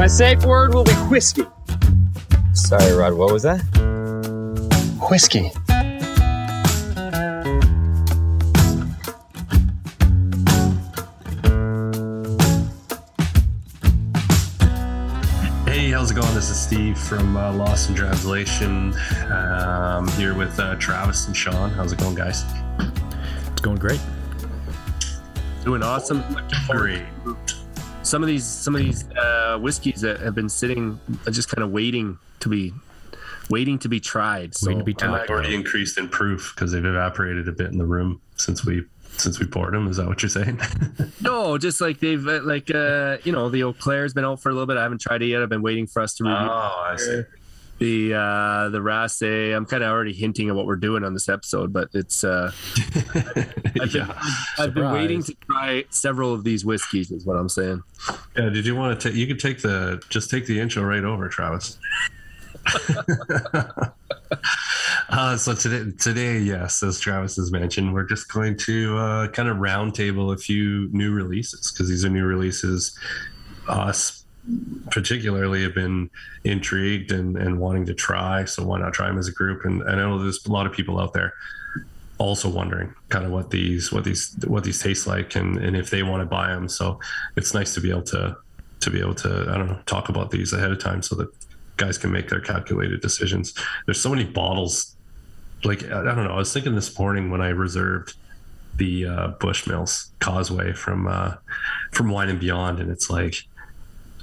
My safe word will be whiskey. Sorry, Rod, what was that? Whiskey. Hey, how's it going? This is Steve from Lost in Translation. I'm here with Travis and Sean. How's it going, guys? It's going great. Doing awesome. Great. Some of these whiskeys that have been sitting, just kind of waiting to be tried. So I've already increased in proof because they've evaporated a bit in the room since we poured them. Is that what you're saying? No, just like they've the Eau Claire's been out for a little bit. I haven't tried it yet. I've been waiting for us to review. Oh, I see. The Raasay, I'm kind of already hinting at what we're doing on this episode, but it's I've been waiting to try several of these whiskeys is what I'm saying. Yeah, did you want to take? You could take the intro right over, Travis. So today, yes, as Travis has mentioned, we're just going to kind of roundtable a few new releases because these are new releases. Particularly have been intrigued and wanting to try, so why not try them as a group? And I know there's a lot of people out there also wondering kind of what these taste like and if they want to buy them. So it's nice to be able to I don't know, talk about these ahead of time so that guys can make their calculated decisions. There's so many bottles. Like, I don't know, I was thinking this morning when I reserved the Bushmills Causeway from Wine and Beyond, and it's like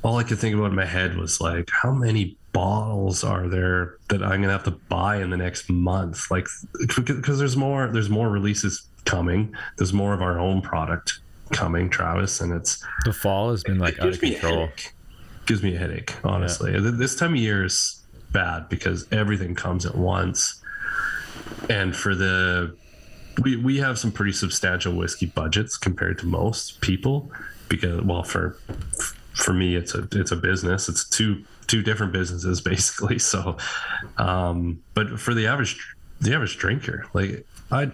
all I could think about in my head was like, how many bottles are there that I'm going to have to buy in the next month? Like, because there's more releases coming. There's more of our own product coming, Travis. And the fall has been like out of control. Gives me a headache, honestly. Yeah. This time of year is bad because everything comes at once. And for we have some pretty substantial whiskey budgets compared to most people because, well, for me, it's a business. It's two different businesses basically. So, but for the average drinker, like it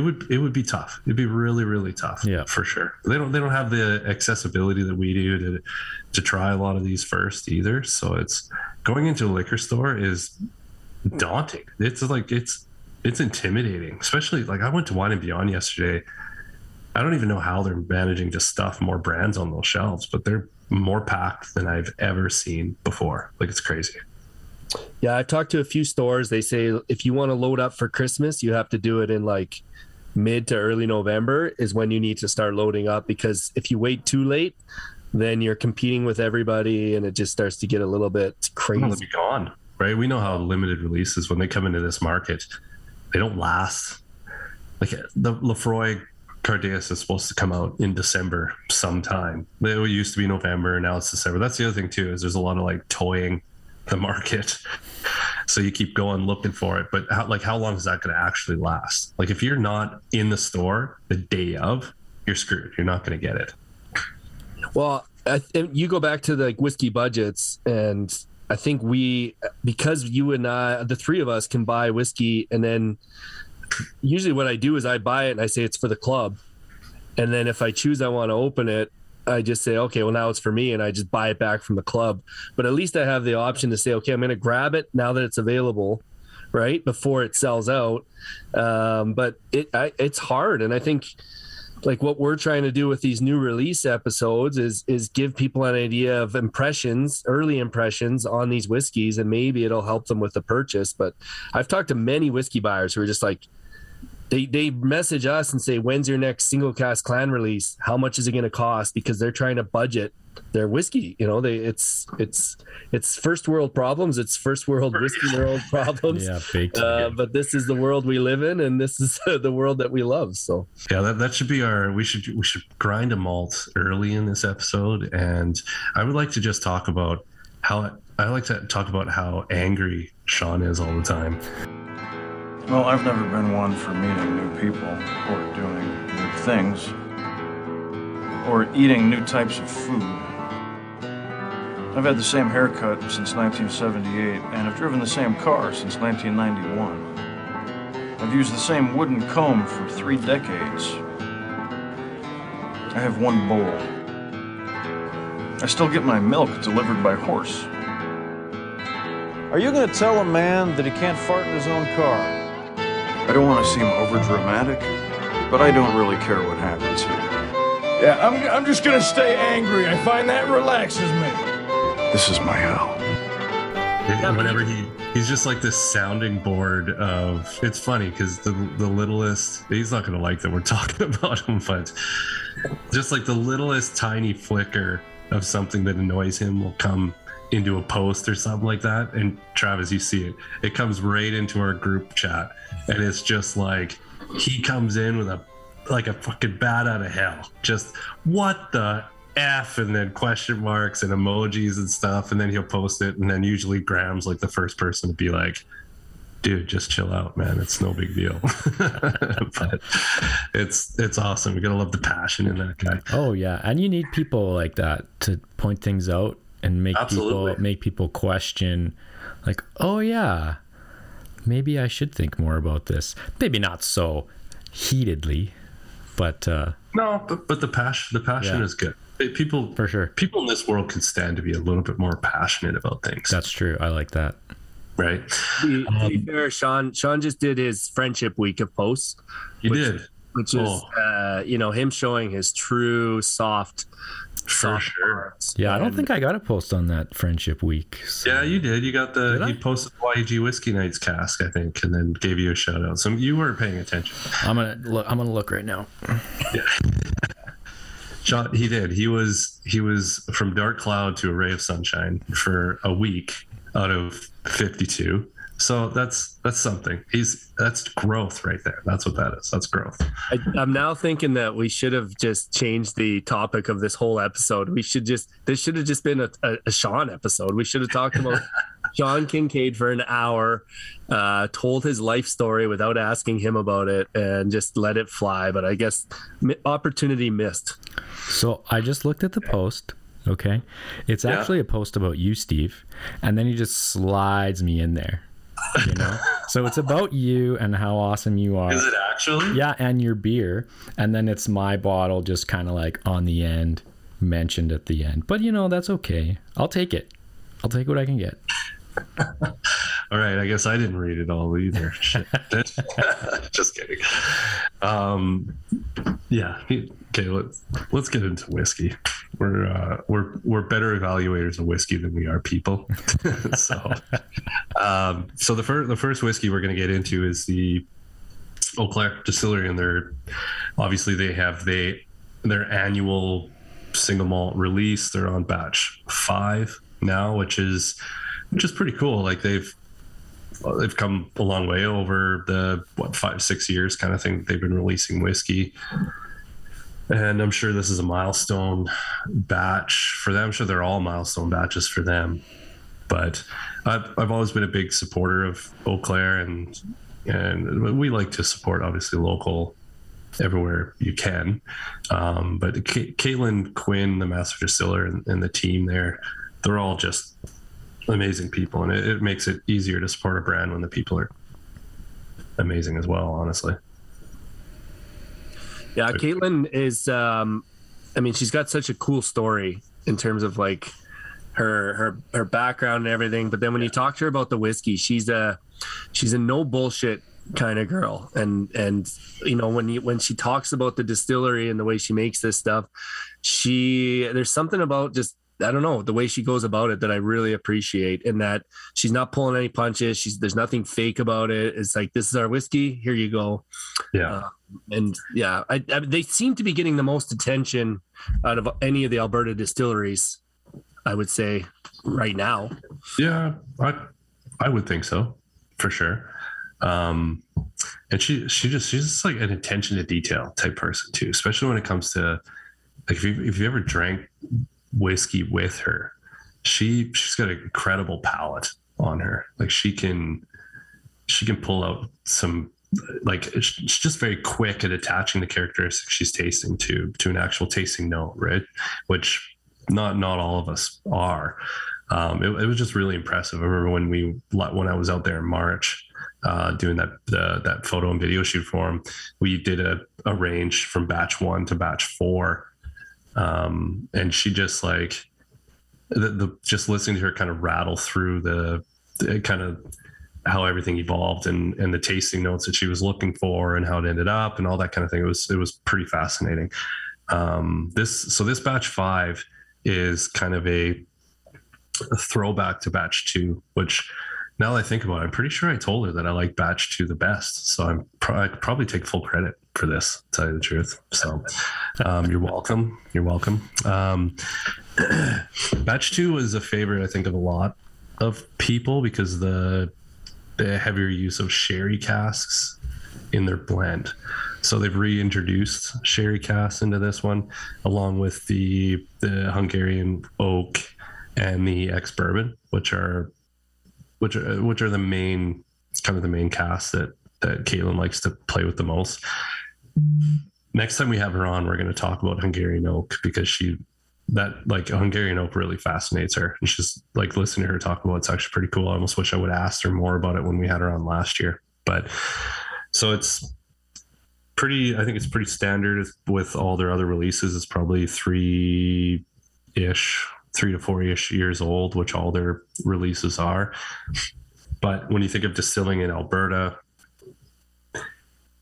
would be tough. It'd be really, really tough. Yeah, for sure. They don't have the accessibility that we do to try a lot of these first either. So it's going into a liquor store is daunting. It's like, it's intimidating, especially like I went to Wine and Beyond yesterday. I don't even know how they're managing to stuff more brands on those shelves, but they're more packed than I've ever seen before. Like, it's crazy. Yeah, I've talked to a few stores. They say if you want to load up for Christmas, you have to do it in like mid to early November is when you need to start loading up, because if you wait too late, then you're competing with everybody and it just starts to get a little bit crazy. They'll be gone, right? We know how limited releases, when they come into this market, they don't last. Like the Laphroaig Cardeus is supposed to come out in December sometime. It used to be November, now it's December. That's the other thing too, is there's a lot of like toying the market. So you keep going looking for it, but how long is that going to actually last? Like if you're not in the store the day of, you're screwed. You're not going to get it. Well, you go back to the like, whiskey budgets, and I think because you and I, the three of us can buy whiskey, and then usually what I do is I buy it and I say it's for the club. And then if I choose, I want to open it, I just say, okay, well now it's for me. And I just buy it back from the club. But at least I have the option to say, okay, I'm going to grab it now that it's available, right? Before it sells out. But it's hard. And I think like what we're trying to do with these new release episodes is give people an idea of early impressions on these whiskeys, and maybe it'll help them with the purchase. But I've talked to many whiskey buyers who are just like, They message us and say, when's your next single cask clan release? How much is it going to cost? Because they're trying to budget their whiskey. You know, it's first world problems. It's first world whiskey world problems. Yeah, big time. But this is the world we live in, and this is the world that we love. So yeah, that should be we should grind a malt early in this episode. And I would like to just talk about how angry Sean is all the time. Well, I've never been one for meeting new people or doing new things or eating new types of food. I've had the same haircut since 1978, and I've driven the same car since 1991. I've used the same wooden comb for 3 decades. I have one bowl. I still get my milk delivered by horse. Are you going to tell a man that he can't fart in his own car? I don't want to seem overdramatic, but I don't really care what happens here. Yeah, I'm just going to stay angry. I find that relaxes me. This is my hell. Whenever he's just like this sounding board of, it's funny because the littlest, he's not going to like that we're talking about him, but just like the littlest tiny flicker of something that annoys him will come into a post or something like that. And Travis, you see it. It comes right into our group chat. And it's just like, he comes in with a fucking bat out of hell. Just what the F, and then question marks and emojis and stuff. And then he'll post it. And then usually Graham's like the first person to be like, dude, just chill out, man. It's no big deal. But it's awesome. You're going to love the passion in that guy. Oh yeah. And you need people like that to point things out and make Absolutely. People make people question, like, oh yeah, maybe I should think more about this. Maybe not so heatedly, but no, but the passion yeah. is good. People for sure. People in this world can stand to be a little bit more passionate about things. That's true. I like that. Right. To be fair, Sean just did his friendship week of posts. He did, which is him showing his true soft. For sure. Yeah, I don't think I got a post on that friendship week. So. Yeah, you did. You got he posted YG Whiskey Nights cask, I think, and then gave you a shout out. So you weren't paying attention. I'm gonna look right now. Yeah. John, he did. He was from dark cloud to a ray of sunshine for a week out of 52. So that's something. That's growth right there. That's what that is. That's growth. I'm now thinking that we should have just changed the topic of this whole episode. This should have just been a Sean episode. We should have talked about Sean Kincaid for an hour, told his life story without asking him about it and just let it fly. But I guess opportunity missed. So I just looked at the post. Okay. It's actually a post about you, Steve. And then he just slides me in there. You know, so it's about you and how awesome you are. Is it actually? Yeah, and your beer, and then it's my bottle, just kind of like on the end, mentioned at the end. But that's okay. I'll take it. I'll take what I can get. All right. I guess I didn't read it all either. Just kidding. Yeah. Okay. Let's get into whiskey. We're better evaluators of whiskey than we are people. So the first whiskey we're going to get into is the Eau Claire distillery, and they have their annual single malt release. They're on batch 5 now, which is pretty cool. Like they've come a long way over the 5-6 years kind of thing that they've been releasing whiskey. And I'm sure this is a milestone batch for them. I'm sure they're all milestone batches for them. But I've always been a big supporter of Eau Claire, and we like to support obviously local everywhere you can. But Caitlin Quinn, the master distiller, and the team there, they're all just amazing people, and it makes it easier to support a brand when the people are amazing as well, honestly. Yeah, Caitlin is, she's got such a cool story in terms of like her background and everything. But then when you talk to her about the whiskey, she's a no bullshit kind of girl. And when she talks about the distillery and the way she makes this stuff, there's something about just, I don't know, the way she goes about it that I really appreciate, and that she's not pulling any punches. There's nothing fake about it. It's like, this is our whiskey. Here you go. Yeah. They seem to be getting the most attention out of any of the Alberta distilleries, I would say, right now. Yeah, I would think so, for sure. And she's just like an attention to detail type person too, especially when it comes to like, if you ever drank whiskey with her, she's got an incredible palate on her. Like she can pull out some, like, she's just very quick at attaching the characteristics she's tasting to an actual tasting note, right? Which not all of us are. It was just really impressive. I remember when I was out there in March doing that photo and video shoot for him, we did a range from batch 1 to batch 4. And she just like the just listening to her kind of rattle through the kind of how everything evolved and the tasting notes that she was looking for and how it ended up and all that kind of thing. It was pretty fascinating. This batch 5 is kind of a throwback to batch 2, which now that I think about it, I'm pretty sure I told her that I like batch 2 the best. So I could probably take full credit for this, to tell you the truth. So, you're welcome. You're welcome. Batch 2 was a favorite, I think, of a lot of people because the heavier use of sherry casks in their blend. So they've reintroduced sherry casks into this one, along with the Hungarian oak and the ex-bourbon, which are the main casks that Caitlin likes to play with the most. Next time we have her on, we're going to talk about Hungarian oak because Hungarian oak really fascinates her. And she's like, listening to her talk about it's actually pretty cool. I almost wish I would have asked her more about it when we had her on last year. But so it's pretty, I think it's pretty standard with all their other releases. It's probably 3 to 4 years old, which all their releases are. But when you think of distilling in Alberta,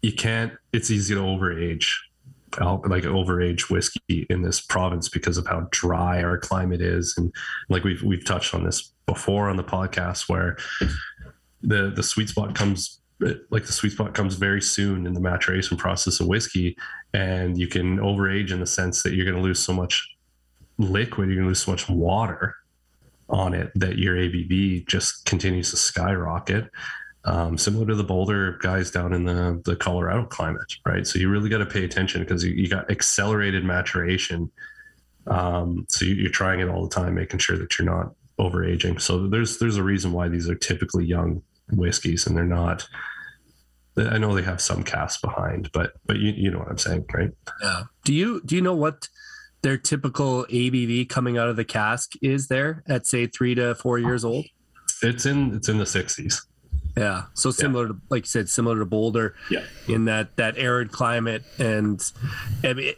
it's easy to overage whiskey in this province because of how dry our climate is. And like we've touched on this before on the podcast, where the sweet spot comes very soon in the maturation process of whiskey. And you can overage in the sense that you're going to lose so much liquid, you're going to lose so much water on it that your ABV just continues to skyrocket. Similar to the Boulder guys down in the Colorado climate, right? So you really got to pay attention because you got accelerated maturation. So you're trying it all the time, making sure that you're not overaging. So there's a reason why these are typically young whiskeys, and they're not. I know they have some casks behind, but you know what I'm saying, right? Yeah. Do you know what their typical ABV coming out of the cask is there at, say, 3 to 4 years old? It's in the 60s. Yeah. So similar to, like you said, similar to Boulder in that arid climate. And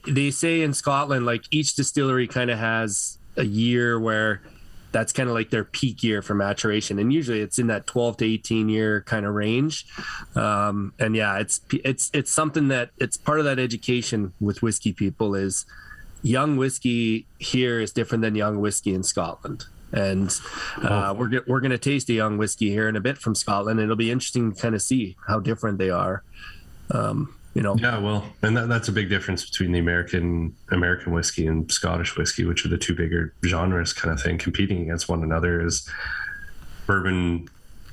they say in Scotland, like each distillery kind of has a year where that's kind of like their peak year for maturation. And usually it's in that 12 to 18 year kind of range. It's something that it's part of that education with whiskey people is young whiskey here is different than young whiskey in Scotland. And we're going to taste a young whiskey here in a bit from Scotland. It'll be interesting to kind of see how different they are, Yeah, well, and that's a big difference between the American whiskey and Scottish whiskey, which are the two bigger genres kind of thing competing against one another is bourbon.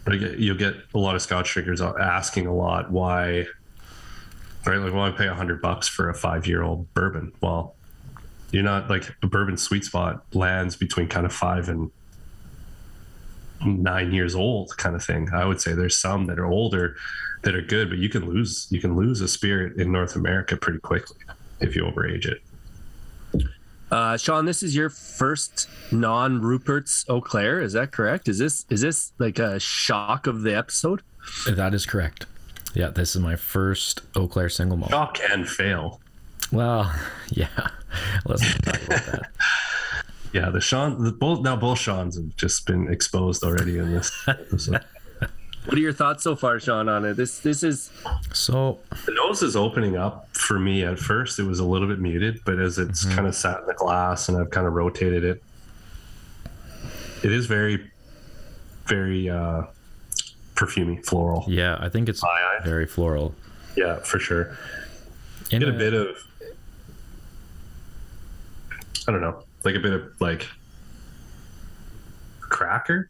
You'll get a lot of Scotch drinkers asking a lot why, right? Like, well, I pay $100 for a 5-year-old bourbon. Well, you're not like a bourbon sweet spot lands between kind of 5 and 9 years old kind of thing. I would say there's some that are older that are good, but you can lose a spirit in North America pretty quickly if you overage it. Sean, this is your first non-Rupert's Eau Claire. Is that correct? Is this like a shock of the episode? That is correct. Yeah. This is my first Eau Claire single malt. Shock and fail. Well, yeah. Let's not talk about that. Yeah, both Sean's have just been exposed already in this episode. What are your thoughts so far, Sean, on it? This is so the nose is opening up for me. At first, it was a little bit muted, but as it's kind of sat in the glass and I've kind of rotated it, it is very, very perfumey, floral. Yeah, I think it's very floral. Yeah, for sure. Get a bit of, I don't know, like a bit of like cracker.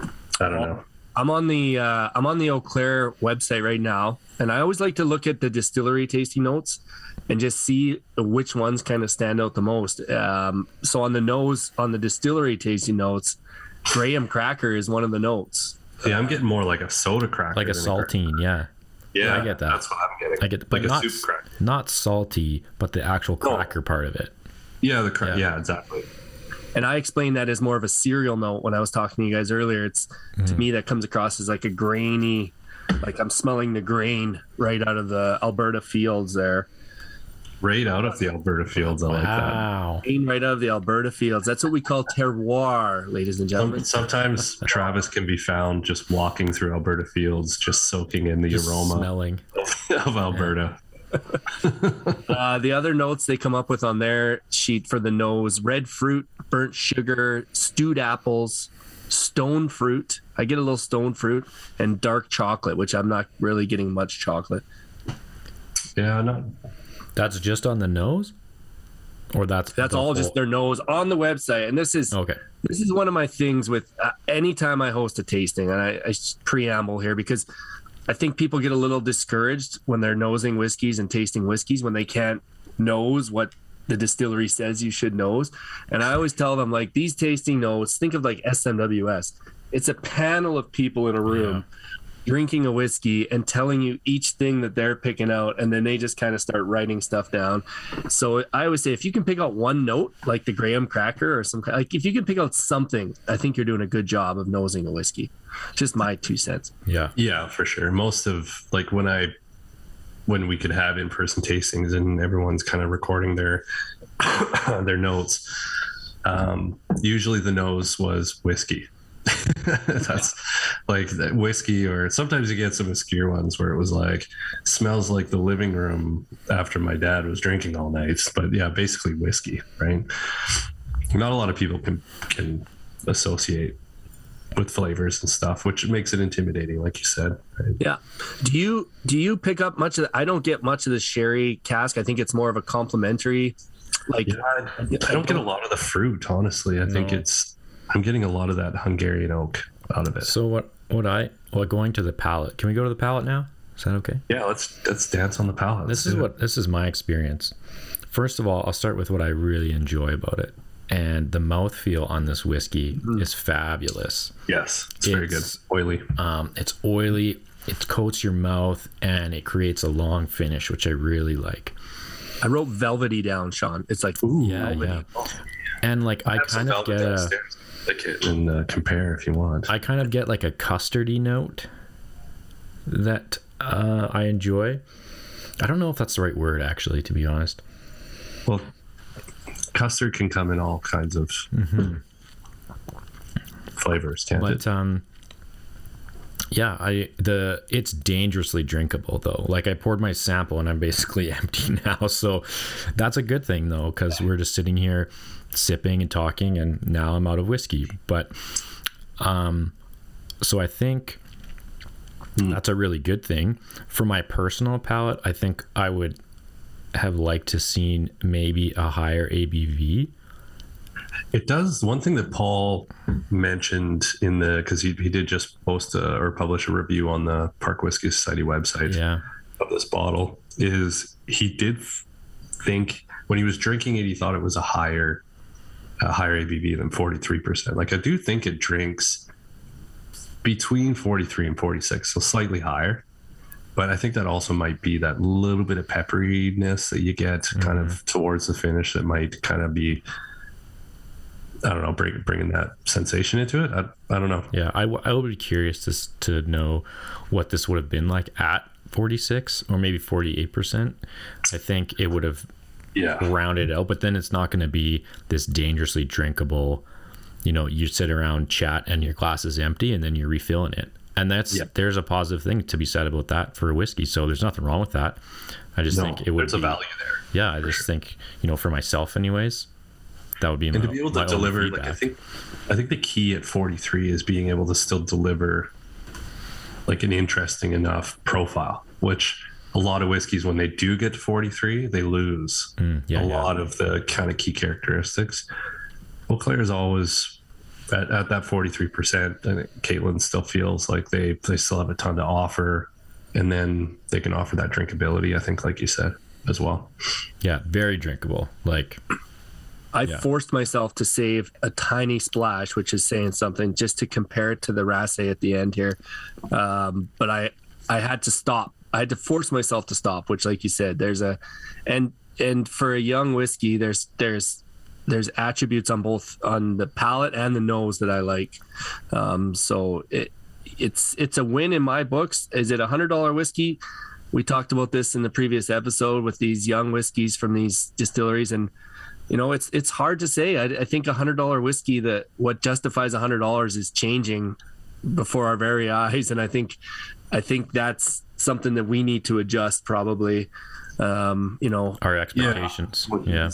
I don't know. I'm on the Eau Claire website right now, and I always like to look at the distillery tasting notes and just see which ones kind of stand out the most. So on the nose, on the distillery tasting notes, graham cracker is one of the notes. Yeah, I'm getting more like a soda cracker, like a saltine. Yeah, I get that. That's what I'm getting. I get but like not, a soup cracker. Not salty, but the actual cracker part of it. Yeah, the cracker. Yeah, exactly. And I explained that as more of a cereal note when I was talking to you guys earlier. It's to me that comes across as like a grainy, like I'm smelling the grain right out of the Alberta fields there. Right out of the Alberta fields. I like that. Being right out of the Alberta fields. That's what we call terroir, ladies and gentlemen. Sometimes Travis can be found just walking through Alberta fields, just soaking in the aroma of Alberta. The other notes they come up with on their sheet for the nose: red fruit, burnt sugar, stewed apples, stone fruit. I get a little stone fruit, and dark chocolate, which I'm not really getting much chocolate. Yeah, no. That's just on the nose, or that's all just their nose on the website. And this is okay. This is one of my things with anytime I host a tasting, and I preamble here because I think people get a little discouraged when they're nosing whiskeys and tasting whiskeys when they can't nose what the distillery says you should nose. And I always tell them, like, these tasting notes, think of like SMWS. It's a panel of people in a room. Yeah. Drinking a whiskey and telling you each thing that they're picking out, and then they just kind of start writing stuff down. So I always say, if you can pick out one note, like the graham cracker or some, like if you can pick out something, I think you're doing a good job of nosing a whiskey. Just my 2 cents. Yeah, for sure. Most of, like, when we could have in-person tastings and everyone's kind of recording their notes, usually the nose was whiskey. That's like that whiskey, or sometimes you get some obscure ones where it was like, smells like the living room after my dad was drinking all night. But yeah, basically whiskey, right? Not a lot of people can associate with flavors and stuff, which makes it intimidating, like you said, right? Yeah. Do you pick up much of I don't get much of the sherry cask. I think it's more of a complimentary, like, yeah, I don't get a lot of the fruit, honestly. I think I'm getting a lot of that Hungarian oak out of it. So going to the palate. Can we go to the palate now? Is that okay? Yeah, let's dance on the palate. This is my experience. First of all, I'll start with what I really enjoy about it. And the mouthfeel on this whiskey is fabulous. Yes, it's very good. Oily. It's oily. It coats your mouth, and it creates a long finish, which I really like. I wrote velvety down, Sean. It's like, ooh, velvety. Yeah. And like I kind of get compare if you want. I kind of get like a custardy note that I enjoy. I don't know if that's the right word, actually, to be honest. Well, custard can come in all kinds of flavors, can't it? Yeah, it's dangerously drinkable, though. Like, I poured my sample and I'm basically empty now, so that's a good thing, though, because we're just sitting here sipping and talking, and now I'm out of whiskey. But so I think that's a really good thing. For my personal palate, I think I would have liked to seen maybe a higher ABV. It does. One thing that Paul mentioned because he did just post or publish a review on the Park Whiskey Society website of this bottle, is he did think when he was drinking it, he thought it was a higher ABV than 43%. Like, I do think it drinks between 43 and 46, so slightly higher. But I think that also might be that little bit of pepperiness that you get kind of towards the finish that might kind of be, I don't know, bringing that sensation into it. I don't know. Yeah, I would be curious to know what this would have been like at 46 or maybe 48%. I think it would have rounded out, but then it's not going to be this dangerously drinkable, you sit around, chat, and your glass is empty, and then you're refilling it. And there's a positive thing to be said about that for a whiskey, so there's nothing wrong with that. I just think it would be a value there. Yeah, I just think, for myself anyways, that would be my, and to be able to deliver, like, I think the key at 43 is being able to still deliver like an interesting enough profile, which a lot of whiskeys, when they do get to 43, they lose lot of the kind of key characteristics. Eau Claire is always at that 43%, and Caitlin still feels like they still have a ton to offer, and then they can offer that drinkability, I think, like you said, as well. Yeah, very drinkable. Like, I forced myself to save a tiny splash, which is saying something, just to compare it to the Raasay at the end here. But I had to stop. I had to force myself to stop, which, like you said, and for a young whiskey, there's attributes on the palate and the nose that I like. So it's a win in my books. Is it $100 whiskey? we talked about this in the previous episode with these young whiskeys from these distilleries, and you know, it's hard to say. I think $100 whiskey, that what justifies $100 is changing before our very eyes, and I think that's something that we need to adjust probably. You know, our expectations. Yeah.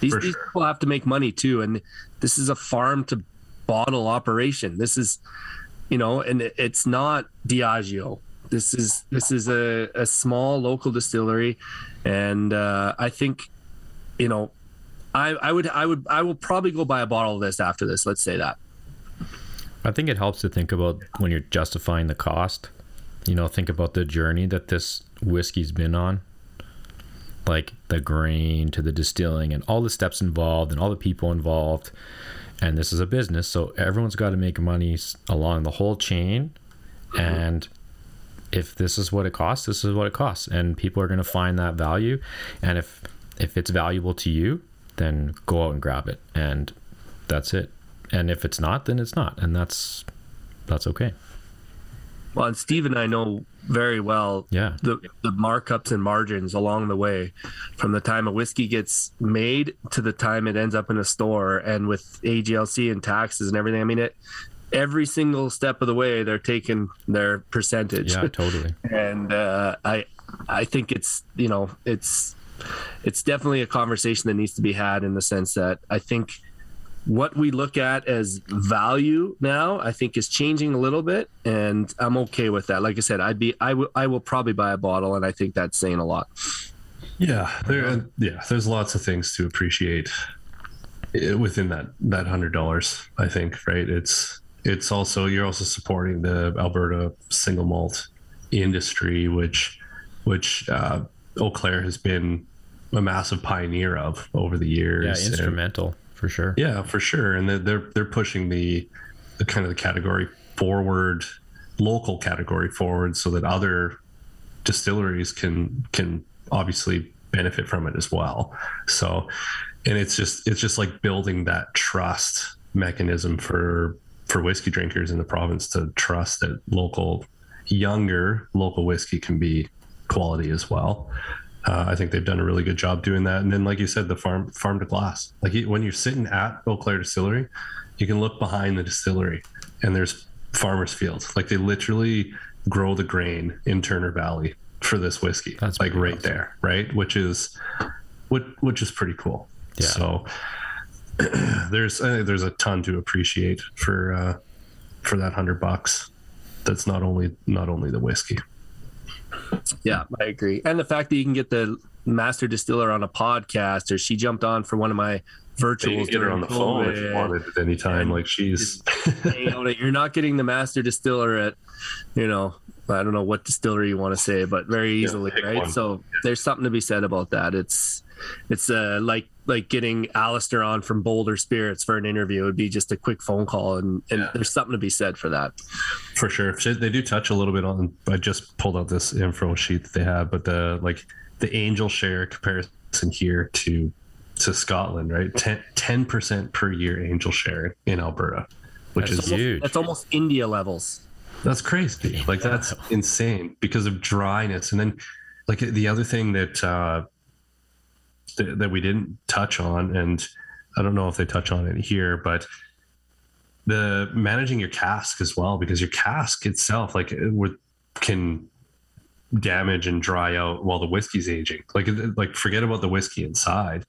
These people have to make money too, and this is a farm to bottle operation. This is, you know, and it's not Diageo. This is a small local distillery, and I think, you know, I will probably go buy a bottle of this after this. Let's say that. I think it helps to think about when you're justifying the cost, you know, think about the journey that this whiskey's been on, like the grain to the distilling and all the steps involved and all the people involved. And this is a business, so everyone's got to make money along the whole chain. And if this is what it costs, this is what it costs. And people are going to find that value. And if it's valuable to you, then go out and grab it, and that's it. And if it's not, then it's not, and that's okay. Well, and Steve and I know very well the markups and margins along the way, from the time a whiskey gets made to the time it ends up in a store, and with AGLC and taxes and everything. I mean, every single step of the way, they're taking their percentage. Yeah, totally. And I think it's, you know, it's definitely a conversation that needs to be had, in the sense that I think what we look at as value now, I think, is changing a little bit, and I'm okay with that. Like I said, I will probably buy a bottle, and I think that's saying a lot. Yeah, there's lots of things to appreciate within that $100. I think, right? It's also, you're also supporting the Alberta single malt industry, which Eau Claire has been a massive pioneer of over the years. Yeah, instrumental. For sure. Yeah, for sure. And they're pushing the kind of the category forward, local category forward, so that other distilleries can obviously benefit from it as well. So, and it's just like building that trust mechanism for whiskey drinkers in the province to trust that local whiskey can be quality as well. I think they've done a really good job doing that. And then, like you said, the farm to glass. Like when you're sitting at Eau Claire Distillery, you can look behind the distillery, and there's farmers' fields. Like they literally grow the grain in Turner Valley for this whiskey. That's like right awesome. There, right? Which is pretty cool. Yeah. So there's a ton to appreciate for that $100. That's not only the whiskey. Yeah, I agree. And the fact that you can get the master distiller on a podcast, or she jumped on for one of my virtuals. Get her on the phone if you wanted at any time. Like she's, you know, you're not getting the master distiller at, you know, I don't know what distillery you want to say, but very easily, right? One. So there's something to be said about that. It's like getting Alistair on from Boulder Spirits for an interview. It would be just a quick phone call, and there's something to be said for that. For sure. They do touch a little bit on, I just pulled out this info sheet that they have, but the angel share comparison here to Scotland, right? 10% per year angel share in Alberta, which is huge. That's almost India levels. That's crazy. Like that's insane because of dryness. And then like the other thing that we didn't touch on, and I don't know if they touch on it here, but the managing your cask as well, because your cask itself can damage and dry out while the whiskey's aging. Like forget about the whiskey inside,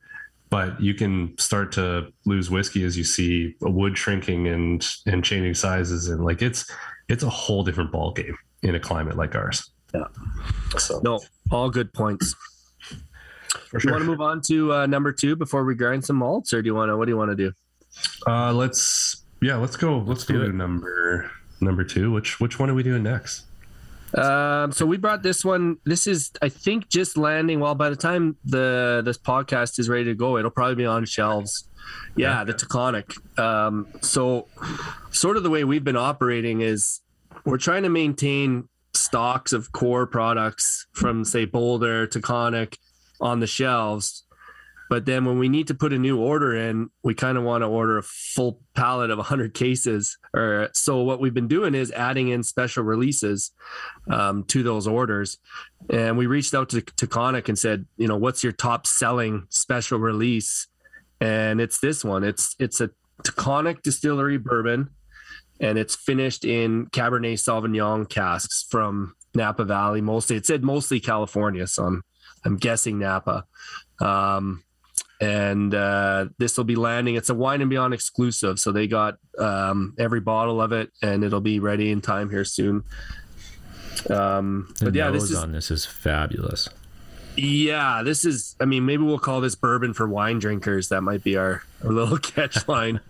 but you can start to lose whiskey as you see a wood shrinking and changing sizes, and like it's a whole different ball game in a climate like ours. Yeah. So no, all good points. For sure. Do you want to move on to number two before we grind some malts, or do you want to? What do you want to do? Let's go. Let's go to number two. Which one are we doing next? So we brought this one. This is, I think, just landing. Well, by the time this podcast is ready to go, it'll probably be on shelves. Yeah, the Taconic. So sort of the way we've been operating is we're trying to maintain stocks of core products from, say, Boulder, Taconic on the shelves, But then when we need to put a new order in, we kind of want to order a full pallet of 100 cases. Or so what we've been doing is adding in special releases to those orders. And we reached out to Taconic and said, you know, what's your top selling special release? And it's this one. It's a Taconic distillery bourbon, and it's finished in Cabernet Sauvignon casks from Napa Valley. Mostly, it said mostly California, so I'm guessing Napa. And this will be landing. It's a Wine and Beyond exclusive, so they got every bottle of it, and it'll be ready in time here soon. But yeah, this is fabulous. Yeah, this is. I mean, maybe we'll call this bourbon for wine drinkers. That might be our little catch line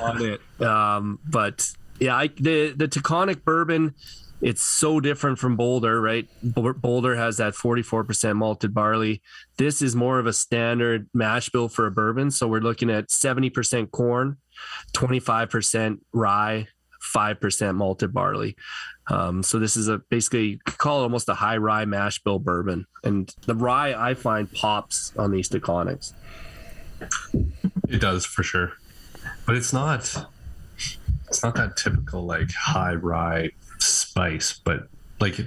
on it. But yeah, the Taconic bourbon. It's so different from Boulder, right? Boulder has that 44% malted barley. This is more of a standard mash bill for a bourbon. So we're looking at 70% corn, 25% rye, 5% malted barley. So this is basically, you could call it almost a high rye mash bill bourbon. And the rye, I find, pops on these Taconics. It does, for sure. But it's not that typical, like, high rye spice, but like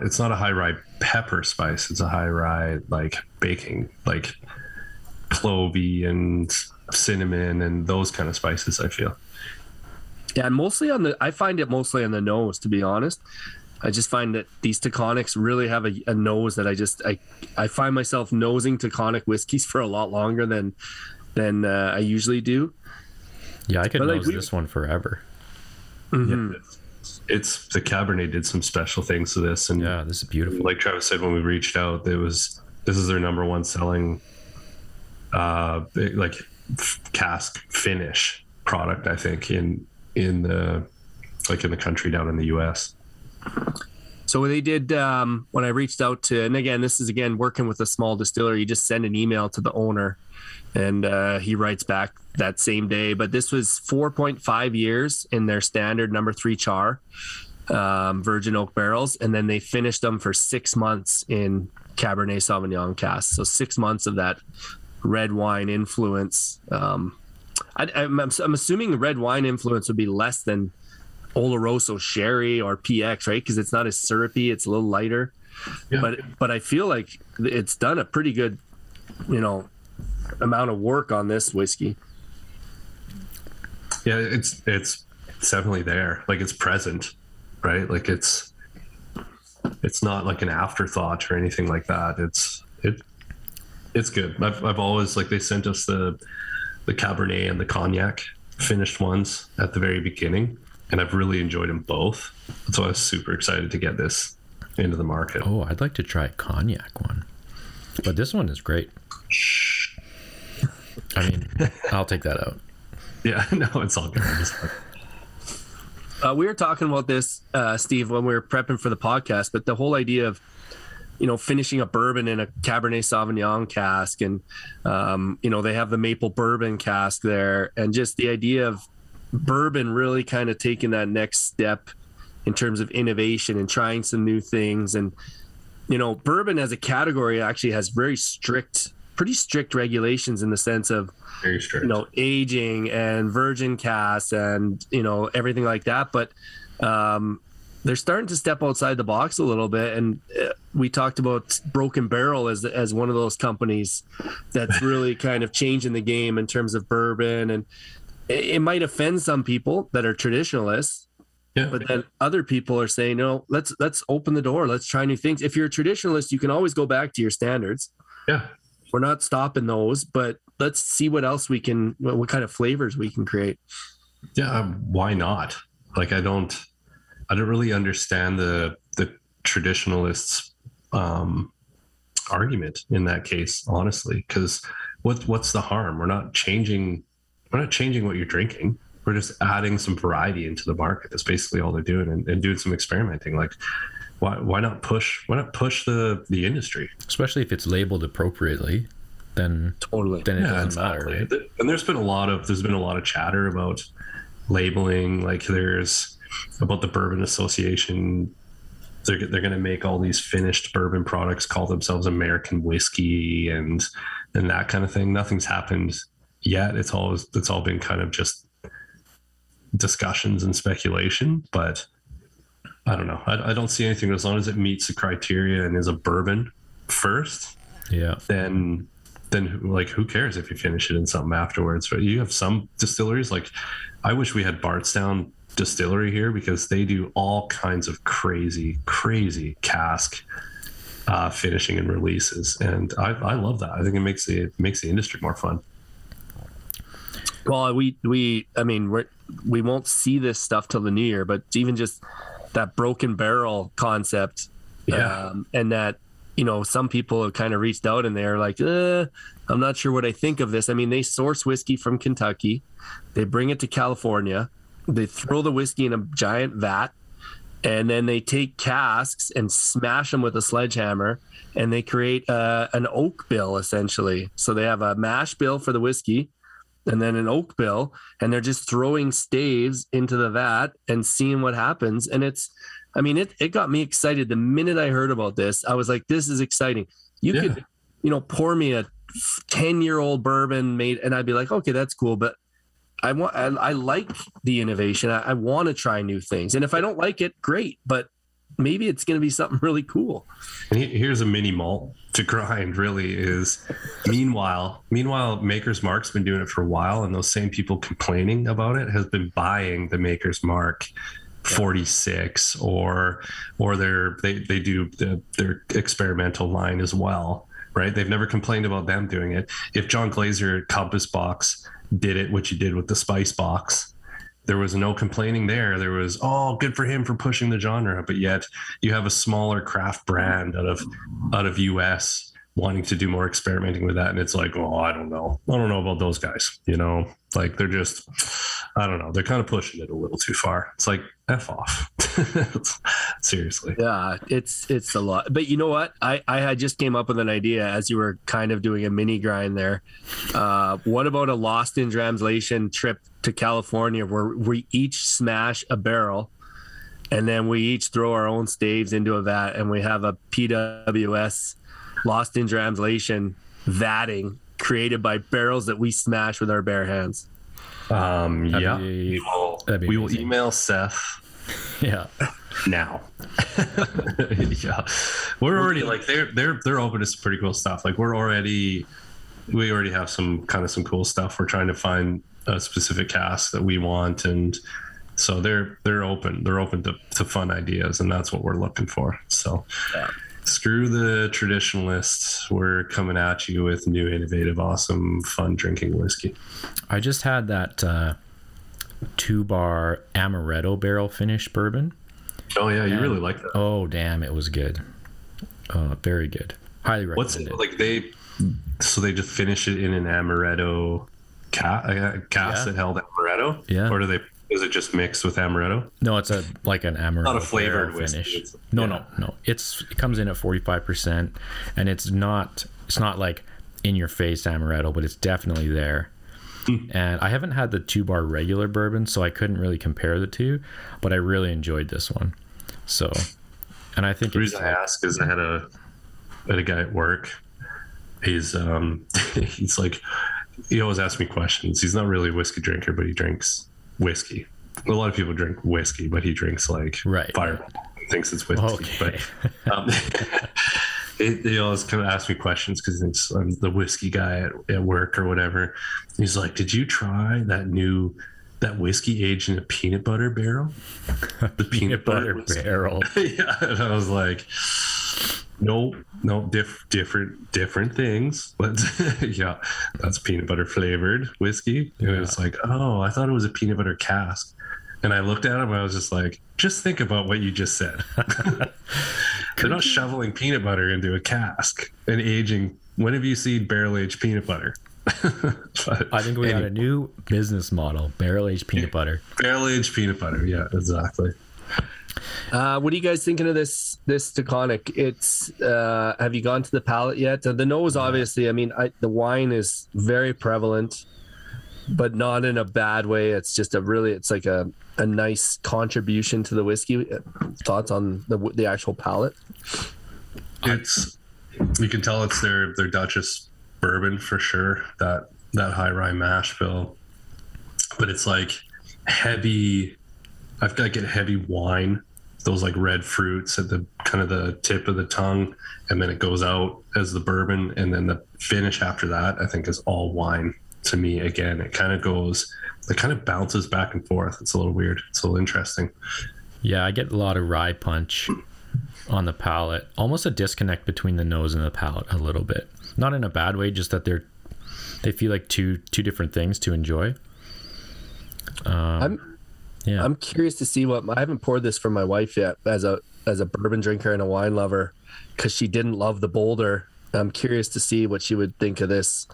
it's not a high rye pepper spice, it's a high rye like baking, like clovey and cinnamon and those kind of spices, I feel. Yeah, and I find it mostly on the nose, to be honest. I just find that these Taconics really have a nose that I find myself nosing Taconic whiskeys for a lot longer than I usually do. Yeah, I could nose this one forever. Mm-hmm. Yeah. It's the Cabernet did some special things to this, and yeah, this is beautiful. Like Travis said, when we reached out, this is their number one selling cask finish product, I think, in the country down in the US. So they did, when I reached out to, and again, this is again working with a small distiller, you just send an email to the owner, and he writes back that same day. But this was 4.5 years in their standard number 3 char, virgin oak barrels, and then they finished them for 6 months in Cabernet Sauvignon casks. So 6 months of that red wine influence. I'm assuming the red wine influence would be less than Oloroso sherry or PX, right? Because it's not as syrupy, it's a little lighter. Yeah. But I feel like it's done a pretty good, you know, amount of work on this whiskey. Yeah, it's definitely there. Like, it's present, right? Like it's not like an afterthought or anything like that. It's good. I've always, like, they sent us the Cabernet and the Cognac finished ones at the very beginning, and I've really enjoyed them both. So I was super excited to get this into the market. Oh, I'd like to try a Cognac one, but this one is great. I mean, I'll take that out. Yeah, no, it's all good. We were talking about this, Steve, when we were prepping for the podcast, but the whole idea of, you know, finishing a bourbon in a Cabernet Sauvignon cask, and, you know, they have the maple bourbon cask there, and just the idea of bourbon really kind of taking that next step in terms of innovation and trying some new things. And, you know, bourbon as a category actually has pretty strict regulations in the sense of, you know, aging and virgin casks and, you know, everything like that. But they're starting to step outside the box a little bit. And we talked about Broken Barrel as one of those companies that's really kind of changing the game in terms of bourbon. And it might offend some people that are traditionalists. Yeah. But then other people are saying, no, let's open the door. Let's try new things. If you're a traditionalist, you can always go back to your standards. Yeah. We're not stopping those, but let's see what kind of flavors we can create. Yeah. Why not? Like, I don't really understand the traditionalists argument in that case, honestly, because what's the harm? We're not changing what you're drinking. We're just adding some variety into the market. That's basically all they're doing, and doing some experimenting. Like, why not push the industry? Especially if it's labeled appropriately, then it doesn't matter, right? And there's been a lot of chatter about labeling. Like, there's about the Bourbon Association. They're going to make all these finished bourbon products call themselves American whiskey, and and that kind of thing. Nothing's happened yet. It's all been kind of just discussions and speculation, but I don't know. I don't see anything. As long as it meets the criteria and is a bourbon first, yeah, then like, who cares if you finish it in something afterwards? But you have some distilleries, like I wish we had Bardstown Distillery here, because they do all kinds of crazy cask finishing and releases, and I love that. I think it makes the industry more fun. Well, we won't see this stuff till the new year, but even just that Broken Barrel concept, and that, you know, some people have kind of reached out and they're like, I'm not sure what I think of this. I mean, they source whiskey from Kentucky, they bring it to California, they throw the whiskey in a giant vat, and then they take casks and smash them with a sledgehammer, and they create an oak bill, essentially. So they have a mash bill for the whiskey and then an oak bill, and they're just throwing staves into the vat and seeing what happens. And it got me excited. The minute I heard about this, I was like, this is exciting. You could, you know, pour me a 10-year-old bourbon made, and I'd be like, okay, that's cool. But I like the innovation. I want to try new things. And if I don't like it, great, but maybe it's going to be something really cool. And here's a mini malt to grind, really, is meanwhile, Maker's Mark's been doing it for a while, and those same people complaining about it has been buying the Maker's Mark 46 or they do their experimental line as well, right? They've never complained about them doing it. If John Glaser at Compass Box did it, what you did with the Spice Box, there was no complaining there. There was, oh, good for him for pushing the genre. But yet you have a smaller craft brand out of US wanting to do more experimenting with that. And it's like, oh, I don't know about those guys. You know, like they're just, I don't know. They're kind of pushing it a little too far. It's like, F off. Seriously. Yeah, it's a lot. But you know what? I just came up with an idea as you were kind of doing a mini grind there. What about a lost in translation trip to California where we each smash a barrel and then we each throw our own staves into a vat, and we have a PWS lost in translation vatting created by barrels that we smash with our bare hands? We will email Seth. Yeah. Now. Yeah. We're already like, they're open to some pretty cool stuff. Like we already have some cool stuff. We're trying to find a specific cast that we want. And so they're open to fun ideas, and that's what we're looking for. So Screw the traditionalists. We're coming at you with new, innovative, awesome, fun drinking whiskey. I just had that Two Bar amaretto barrel finish bourbon. Oh yeah, you really like that. Oh damn, it was good. Very good. Highly recommend. What's it like? They just finish it in an amaretto cask that held amaretto. Yeah. Or do they? Is it just mixed with amaretto? No, it's an amaretto. Not a flavored finish. Whiskey. No. It comes in at 45%, and it's not like in your face amaretto, but it's definitely there. And I haven't had the Two Bar regular bourbon, so I couldn't really compare the two, but I really enjoyed this one. So, and I think the reason I ask is I had a guy at work. He's he's like, he always asks me questions. He's not really a whiskey drinker, but he drinks whiskey. A lot of people drink whiskey, but he drinks like Fireball. Thinks it's whiskey. Okay. But he always kind of asks me questions because I'm the whiskey guy at work or whatever. He's like, "Did you try that whiskey aged in a peanut butter barrel?" The peanut butter barrel. Yeah, and I was like, No, different things. But yeah, that's peanut butter flavored whiskey. And It was like, oh, I thought it was a peanut butter cask. And I looked at him and I was just like, just think about what you just said. They're not shoveling peanut butter into a cask and aging. When have you seen barrel aged peanut butter? I think we got a new business model, barrel aged peanut butter. Barrel aged peanut butter. Yeah, exactly. What are you guys thinking of this Taconic? It's have you gone to the palate yet? The nose, obviously. I mean, the wine is very prevalent, but not in a bad way. It's just it's like a nice contribution to the whiskey. Thoughts on the actual palate? You can tell it's their Duchess bourbon for sure, that high rye mash bill, but it's like heavy. I've got to get heavy wine, those like red fruits at the kind of the tip of the tongue, and then it goes out as the bourbon, and then the finish after that I think is all wine to me. Again, it kind of goes, it kind of bounces back and forth. It's a little weird, it's a little interesting. Yeah, I get a lot of rye punch on the palate, almost a disconnect between the nose and the palate a little bit, not in a bad way, just that they feel like two different things to enjoy. I'm curious to see what I haven't poured this for my wife yet as a bourbon drinker and a wine lover, because she didn't love the Boulder. I'm curious to see what she would think of this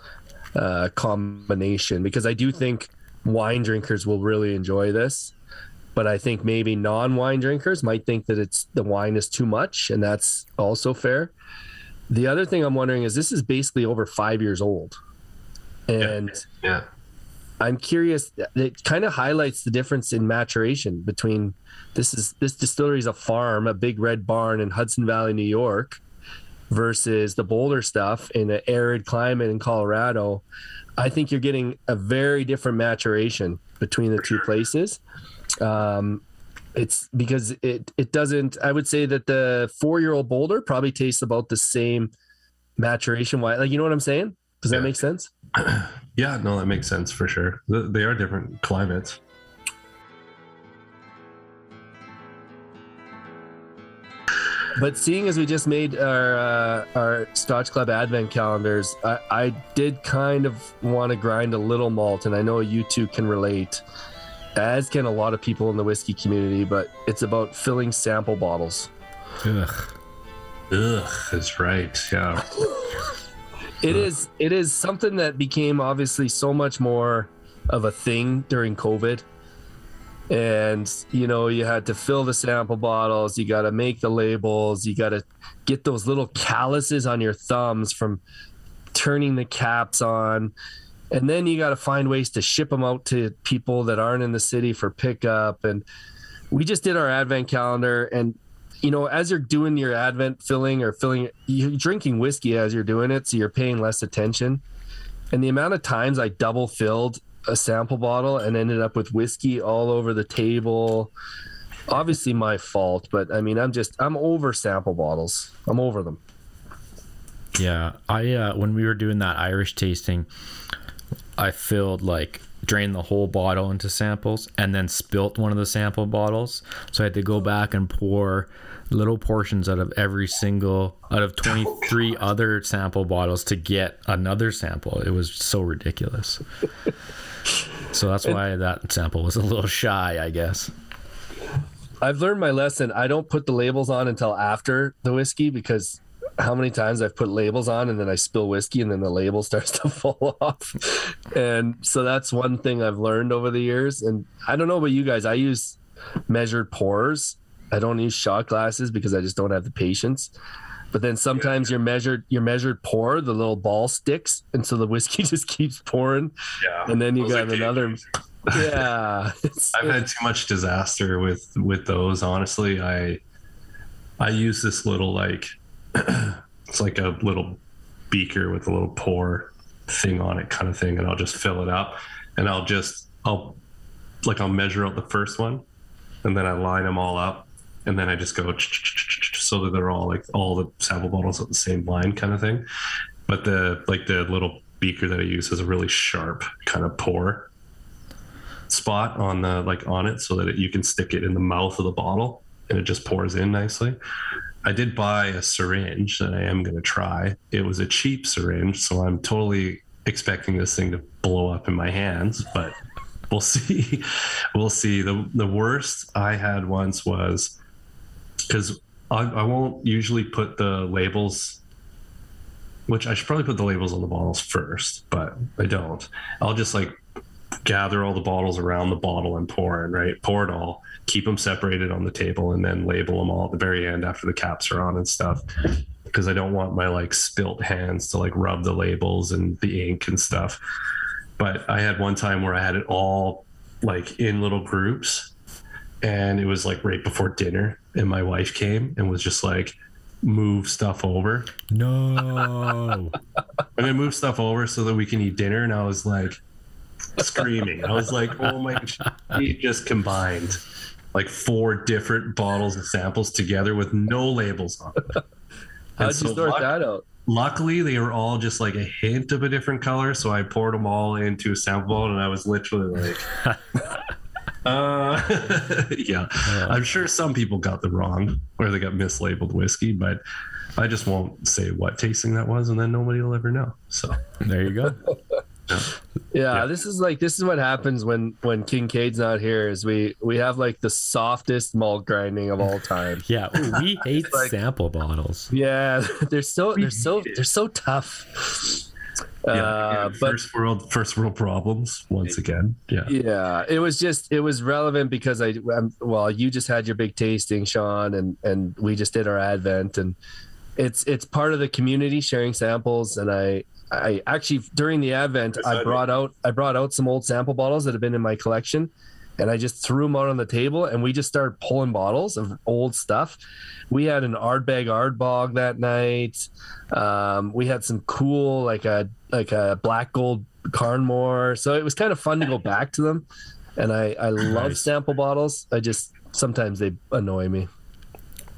combination, because I do think wine drinkers will really enjoy this, but I think maybe non-wine drinkers might think that it's the wine is too much, and that's also fair. The other thing I'm wondering is this is basically over 5 years old, and yeah. I'm curious, it kind of highlights the difference in maturation between this distillery is a farm, a big red barn in Hudson Valley, New York, versus the Boulder stuff in an arid climate in Colorado. I think you're getting a very different maturation between the two places. It's because it doesn't, I would say that the 4-year-old Boulder probably tastes about the same maturation wise. Like, you know what I'm saying? Does that make sense? Yeah, no, that makes sense for sure. They are different climates. But seeing as we just made our Scotch Club Advent calendars, I did kind of want to grind a little malt, and I know you two can relate, as can a lot of people in the whiskey community, but it's about filling sample bottles. Ugh, that's right, yeah. It is something that became obviously so much more of a thing during COVID, and you know, you had to fill the sample bottles, you got to make the labels, you got to get those little calluses on your thumbs from turning the caps on, and then you got to find ways to ship them out to people that aren't in the city for pickup. And we just did our advent calendar, and you know, as you're doing your advent filling or filling, you're drinking whiskey as you're doing it, so you're paying less attention. And the amount of times I double filled a sample bottle and ended up with whiskey all over the table, obviously my fault, but I mean, I'm over sample bottles. I'm over them. Yeah. I when we were doing that Irish tasting, I filled drained the whole bottle into samples and then spilt one of the sample bottles. So I had to go back and pour little portions out of 23 other sample bottles to get another sample. It was so ridiculous. So that's why that sample was a little shy, I guess. I've learned my lesson. I don't put the labels on until after the whiskey, because how many times I've put labels on and then I spill whiskey and then the label starts to fall off. And so that's one thing I've learned over the years. And I don't know about you guys, I use measured pours. I don't use shot glasses because I just don't have the patience. But then sometimes your measured pour, the little ball sticks, and so the whiskey just keeps pouring. Yeah. And then you got another. Yeah. I've had too much disaster with those. Honestly, I use this little it's like a little beaker with a little pour thing on it kind of thing, and I'll just fill it up, and I'll measure out the first one, and then I line them all up, and then I just go so that they're all all the sample bottles at the same line kind of thing. But the little beaker that I use has a really sharp kind of pour spot on the on it, so that you can stick it in the mouth of the bottle and it just pours in nicely. I did buy a syringe that I am going to try. It was a cheap syringe, so I'm totally expecting this thing to blow up in my hands, but we'll see. We'll see. The worst I had once was, because I won't usually put the labels, which I should probably put the labels on the bottles first, but I don't. I'll just gather all the bottles around the bottle and pour in, right? Pour it all, keep them separated on the table, and then label them all at the very end after the caps are on and stuff, because I don't want my spilt hands to rub the labels and the ink and stuff. But I had one time where I had it all in little groups, and it was right before dinner, and my wife came and was just move stuff over. No. I'm gonna move stuff over so that we can eat dinner. And I was like screaming. I was like, oh my, we just combined like four different bottles and samples together with no labels on them. How'd you sort that out? Luckily, they were all just like a hint of a different color. So I poured them all into a sample bowl, and I was literally like, yeah. I'm sure some people got them wrong or they got mislabeled whiskey, but I just won't say what tasting that was, and then nobody will ever know. So there you go. Yeah, this is what happens when Kincaid's not here. Is we have like the softest malt grinding of all time. Yeah, we hate like, sample bottles. Yeah, they're so tough. Yeah, but first world problems once again. Yeah. It was relevant because you just had your big tasting, Sean, and we just did our advent, and it's part of the community sharing samples, and I actually during the advent I brought out some old sample bottles that have been in my collection, and I just threw them out on the table, and we just started pulling bottles of old stuff. We had an Ardbog that night. We had some cool like a black gold Carnmore. So it was kind of fun to go back to them, and I love sample bottles. I just sometimes they annoy me.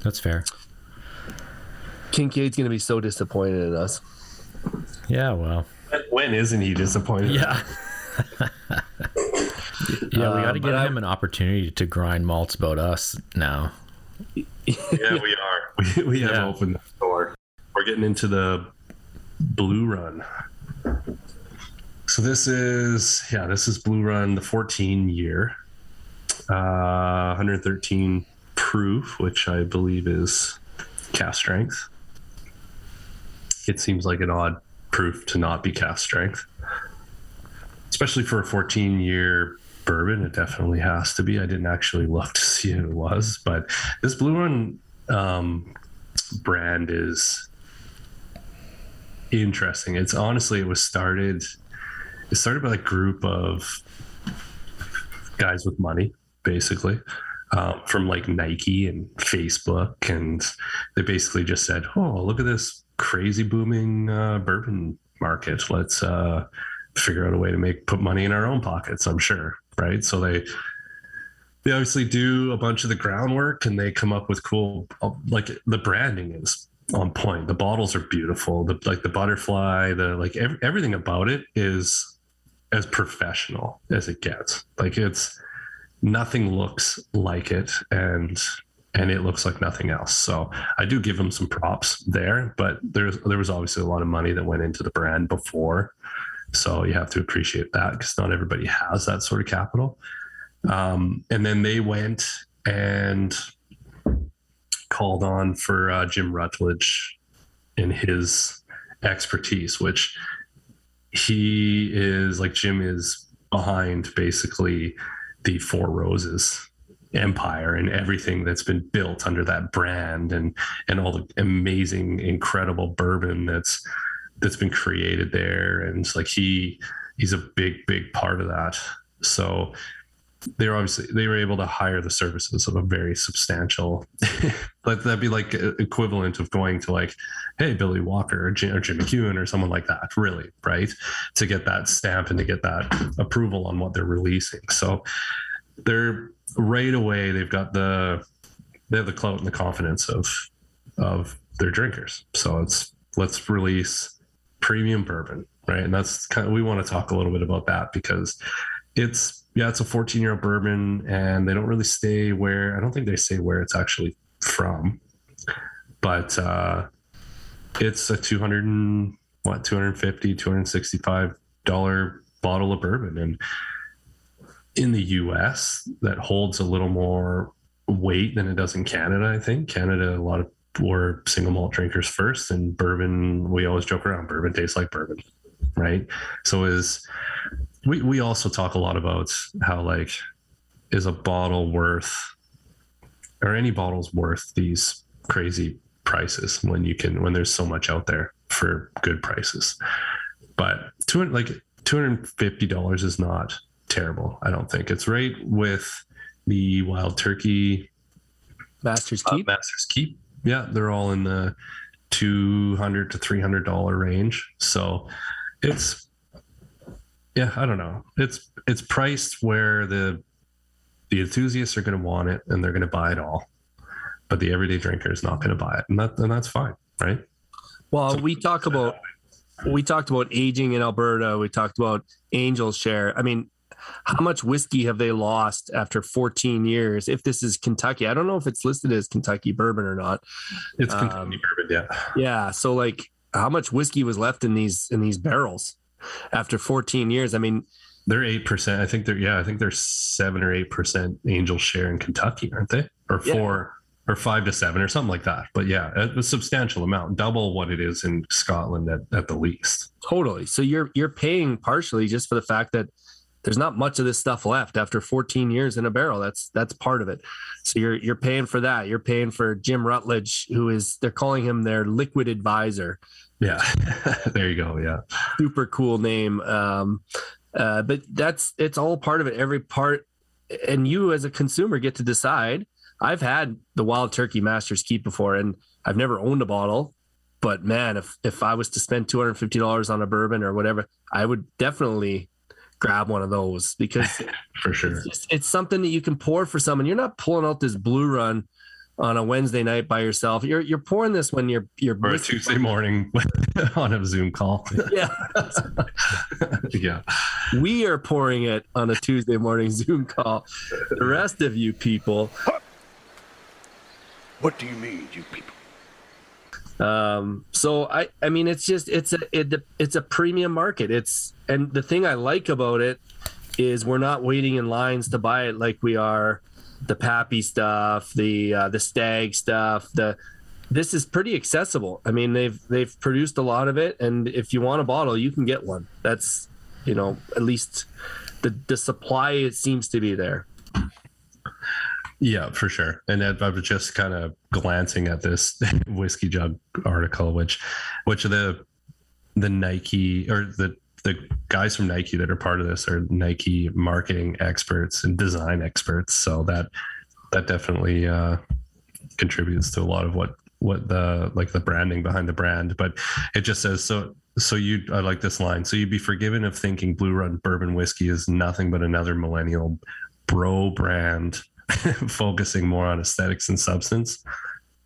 That's fair. Kincaid's gonna be so disappointed in us. Yeah, well, when isn't he disappointed? Yeah. Yeah, we got to give him an opportunity to grind malts about us now. Yeah, we are. We have opened the door. We're getting into the Blue Run. So this is Blue Run, the 14 year, 113 proof, which I believe is cast strength. It seems like an odd proof to not be cast strength, especially for a 14-year bourbon. It definitely has to be. I didn't actually look to see who it was, but this Blue Run brand is interesting. It's honestly, it started by a group of guys with money, basically, from like Nike and Facebook, and they basically just said, "Oh, look at this crazy booming bourbon market. Let's figure out a way to put money in our own pockets," I'm sure, right? So they obviously do a bunch of the groundwork, and they come up with cool, like the branding is on point. The bottles are beautiful. The butterfly, everything about it is as professional as it gets. Like it's nothing looks like it, and it looks like nothing else. So I do give them some props there, but there was obviously a lot of money that went into the brand before. So you have to appreciate that because not everybody has that sort of capital. And then they went and called on for Jim Rutledge and his expertise, which he is like, Jim is behind basically the Four Roses empire and everything that's been built under that brand and all the amazing, incredible bourbon that's been created there. And it's like, he's a big part of that. So they were able to hire the services of a very substantial, but that'd be like equivalent of going to like, hey, Billy Walker or Jim McEwen or someone like that, really, right? To get that stamp and to get that approval on what they're releasing. So they're right away, they've got they have the clout and the confidence of their drinkers. So it's, let's release premium bourbon, right? And that's kind of, we want to talk a little bit about that because it's a 14-year-old bourbon, and they don't really say where, I don't think they say where it's actually from, but it's a $265 bottle of bourbon. And in the US, that holds a little more weight than it does in Canada, I think. Canada, a lot of we're single malt drinkers first, and bourbon, we always joke around, bourbon tastes like bourbon, right? So we also talk a lot about how like, is a bottle worth, or any bottle's worth these crazy prices when there's so much out there for good prices. But $250 is not terrible, I don't think. It's right with the Wild Turkey Master's Keep Yeah, they're all in the $200 to $300 range. So it's, yeah, I don't know. It's priced where the enthusiasts are going to want it and they're going to buy it all, but the everyday drinker is not going to buy it, and that's fine, right? Well, so, we talked about aging in Alberta. We talked about Angel's share. I mean, how much whiskey have they lost after 14 years? If this is Kentucky, I don't know if it's listed as Kentucky bourbon or not. It's Kentucky bourbon, yeah. Yeah. So like how much whiskey was left in these barrels after 14 years? I mean, they're 8%. I think they're 7 or 8% Angel's share in Kentucky, aren't they? Or yeah. 4 or 5 to 7 or something like that. But yeah, a substantial amount, double what it is in Scotland at the least. Totally. So you're paying partially just for the fact that there's not much of this stuff left after 14 years in a barrel. That's part of it. So you're paying for that. You're paying for Jim Rutledge, they're calling him their liquid advisor. Yeah. There you go. Yeah. Super cool name. But it's all part of it, every part. And you as a consumer get to decide. I've had the Wild Turkey Master's Keep before, and I've never owned a bottle, but man, if I was to spend $250 on a bourbon or whatever, I would definitely grab one of those, because for sure it's something that you can pour for someone. You're not pulling out this Blue Run on a Wednesday night by yourself. You're pouring this when you're or a Tuesday morning on a Zoom call. Yeah. Yeah. We are pouring it on a Tuesday morning Zoom call. The rest of you people. What do you mean, you people? So I mean, it's just, it's a premium market. And the thing I like about it is we're not waiting in lines to buy it like we are the Pappy stuff, the Stag stuff. This is pretty accessible. I mean, they've produced a lot of it, and if you want a bottle, you can get one. That's, at least the supply, it seems to be there. Yeah, for sure. And I was just kind of glancing at this Whiskey Jug article, which the Nike or the guys from Nike that are part of this are Nike marketing experts and design experts. So that definitely contributes to a lot of what the branding behind the brand. But it just says so. I like this line. So you'd be forgiven of thinking Blue Run bourbon whiskey is nothing but another millennial bro brand. Focusing more on aesthetics and substance,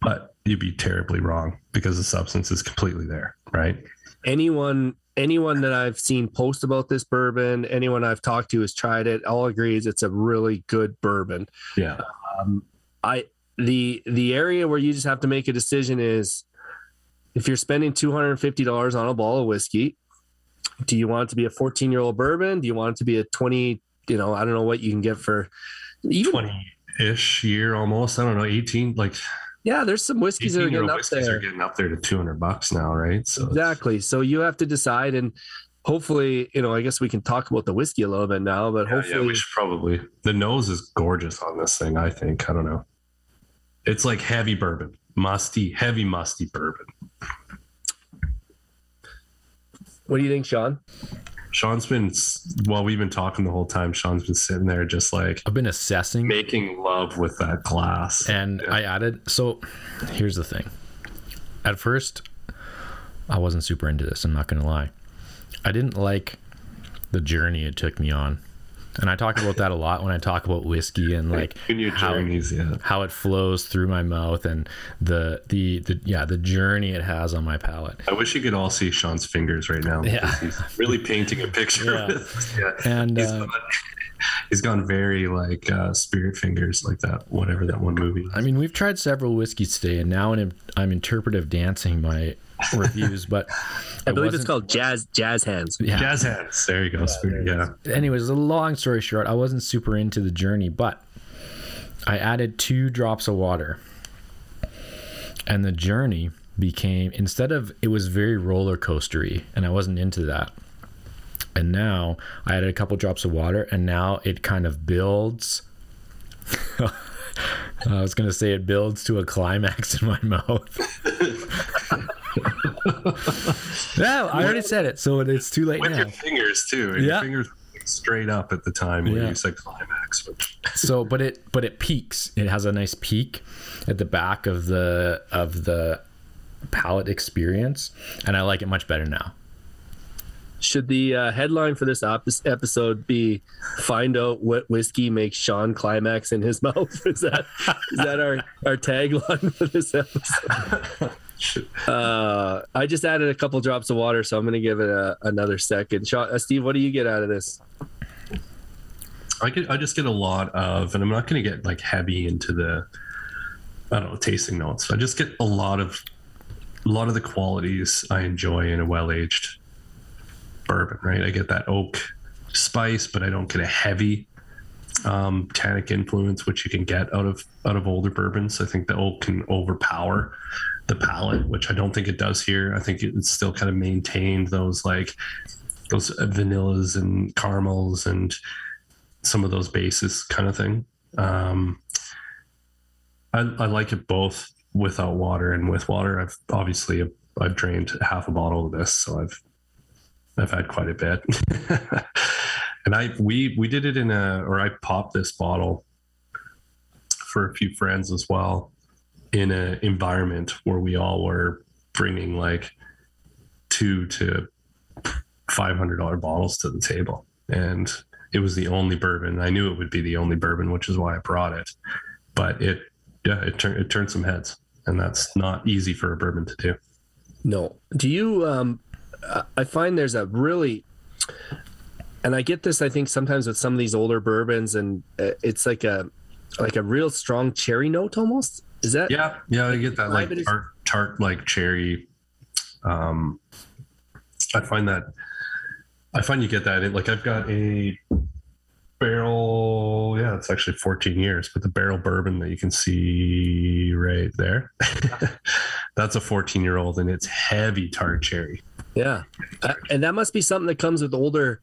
but you'd be terribly wrong because the substance is completely there, right? Anyone that I've seen post about this bourbon, anyone I've talked to has tried it, all agrees it's a really good bourbon. Yeah. The area where you just have to make a decision is if you're spending $250 on a bottle of whiskey, do you want it to be a 14-year-old bourbon? Do you want it to be a 20, I don't know what you can get for 20-ish year almost. I don't know, 18. Like, yeah, there's some whiskeys that are getting up there to $200 now, right? So exactly. So you have to decide, and hopefully, I guess we can talk about the whiskey a little bit now. But yeah, hopefully, we should probably. The nose is gorgeous on this thing. I think, I don't know. It's like heavy bourbon, heavy musty bourbon. What do you think, Sean? Sean's been, while we've been talking the whole time, Sean's been sitting there just like... I've been assessing. Making love with that glass. And yeah. I added... So, here's the thing. At first, I wasn't super into this. I'm not going to lie. I didn't like the journey it took me on. And I talk about that a lot when I talk about whiskey and like how it flows through my mouth and the journey it has on my palate. I wish you could all see Sean's fingers right now. Yeah, he's really painting a picture. Yeah. And he's gone very like spirit fingers, like that, whatever that one movie is. I mean, we've tried several whiskeys today, and now I'm interpretive dancing my reviews, but I believe it's called jazz hands. Yeah. Jazz hands. There you go. Yeah. Anyways, a long story short, I wasn't super into the journey, but I added 2 drops of water, and the journey became, instead of, it was very roller coastery, and I wasn't into that. And now I added a couple drops of water, and now it kind of builds. I was going to say it builds to a climax in my mouth. Yeah, I already said it, so it's too late now. With your fingers, too. Your fingers straight up at the time when you said climax. 6 So but it peaks. It has a nice peak at the back of the palate experience, and I like it much better now. Should the headline for this episode be "Find out what whiskey makes Sean climax in his mouth"? Is that our tagline for this episode? I just added a couple drops of water, so I'm going to give it another second. Sean, Steve, what do you get out of this? I just get a lot of, and I'm not going to get like heavy into the, I don't know, tasting notes. I just get a lot of the qualities I enjoy in a well-aged bourbon, right? I get that oak spice, but I don't get a heavy tannic influence, which you can get out of older bourbons. I think the oak can overpower the palate, which I don't think it does here. I think it's still kind of maintained those vanillas and caramels and some of those bases kind of thing. I like it both without water and with water. I've drained half a bottle of this, so I've had quite a bit. And we did it I popped this bottle for a few friends as well, in an environment where we all were bringing like $200 to $500 bottles to the table. And it was the only bourbon. I knew it would be the only bourbon, which is why I brought it, but it turned some heads, and that's not easy for a bourbon to do. No. Do you, I find there's a really, and I get this, I think sometimes with some of these older bourbons, and it's like a real strong cherry note almost. Is that? Yeah, I get that like tart like cherry. I find you get that in, like, I've got a barrel. Yeah, it's actually 14 years, but the barrel bourbon that you can see right there, that's a 14-year-old, and it's heavy tart cherry. Yeah, and that must be something that comes with older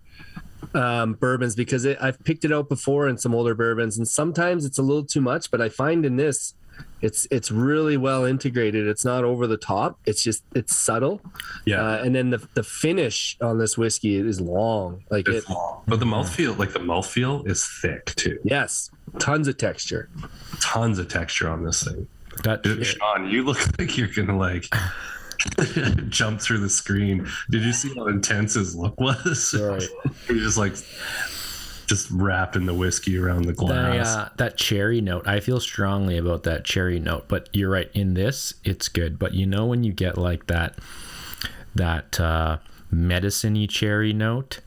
bourbons, because I've picked it out before in some older bourbons, and sometimes it's a little too much, but I find in this, it's really well integrated. It's not over the top. It's just, it's subtle. Yeah. And then the finish on this whiskey is long. Like it's long. But the mouthfeel, is thick too. Yes. Tons of texture on this thing. Dude, Sean, you look like you're going to like jump through the screen. Did you see how intense his look was? Right. He was just like... just wrapping the whiskey around the glass. That cherry note, I feel strongly about that cherry note, but you're right, in this it's good. But you know, when you get like that medicine-y cherry note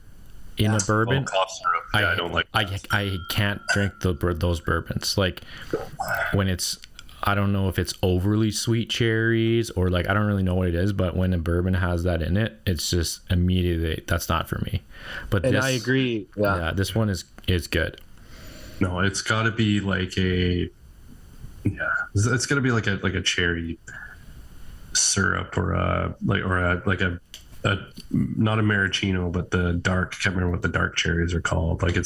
in a bourbon, I don't like that. I can't drink those bourbons. Like when it's, I don't know if it's overly sweet cherries or like, I don't really know what it is, but when a bourbon has that in it, it's just immediately, that's not for me. But I agree. Yeah, this one is good. No, it's got to be like it's got to be like a cherry syrup or a not a maraschino, but the dark, I can't remember what the dark cherries are called. Like it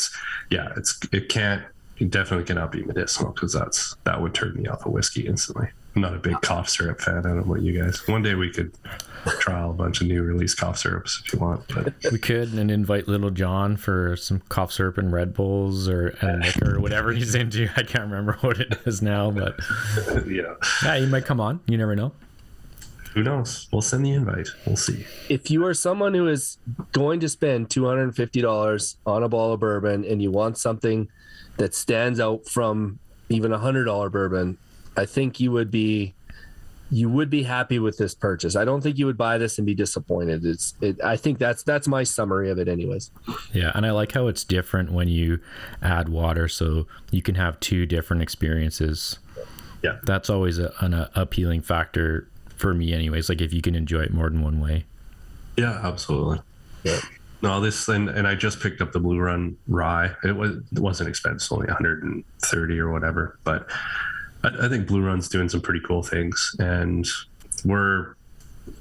definitely cannot be medicinal, because that would turn me off of whiskey instantly. I'm not a big cough syrup fan. I don't know about you guys. One day we could trial a bunch of new release cough syrups if you want. But we could, and invite Little John for some cough syrup and Red Bulls and liquor or whatever he's into. I can't remember what it is now, but yeah, he might come on. You never know. Who knows? We'll send the invite. We'll see. If you are someone who is going to spend $250 on a bottle of bourbon and you want something that stands out from even $100 bourbon, I think you would be happy with this purchase. I don't think you would buy this and be disappointed. I think that's my summary of it anyways. Yeah. And I like how it's different when you add water, so you can have two different experiences. Yeah. That's always an appealing factor for me anyways. Like if you can enjoy it more than one way. Yeah, absolutely. Yeah. No, this and I just picked up the Blue Run rye. It wasn't expensive, only $130 or whatever. But I think Blue Run's doing some pretty cool things, and we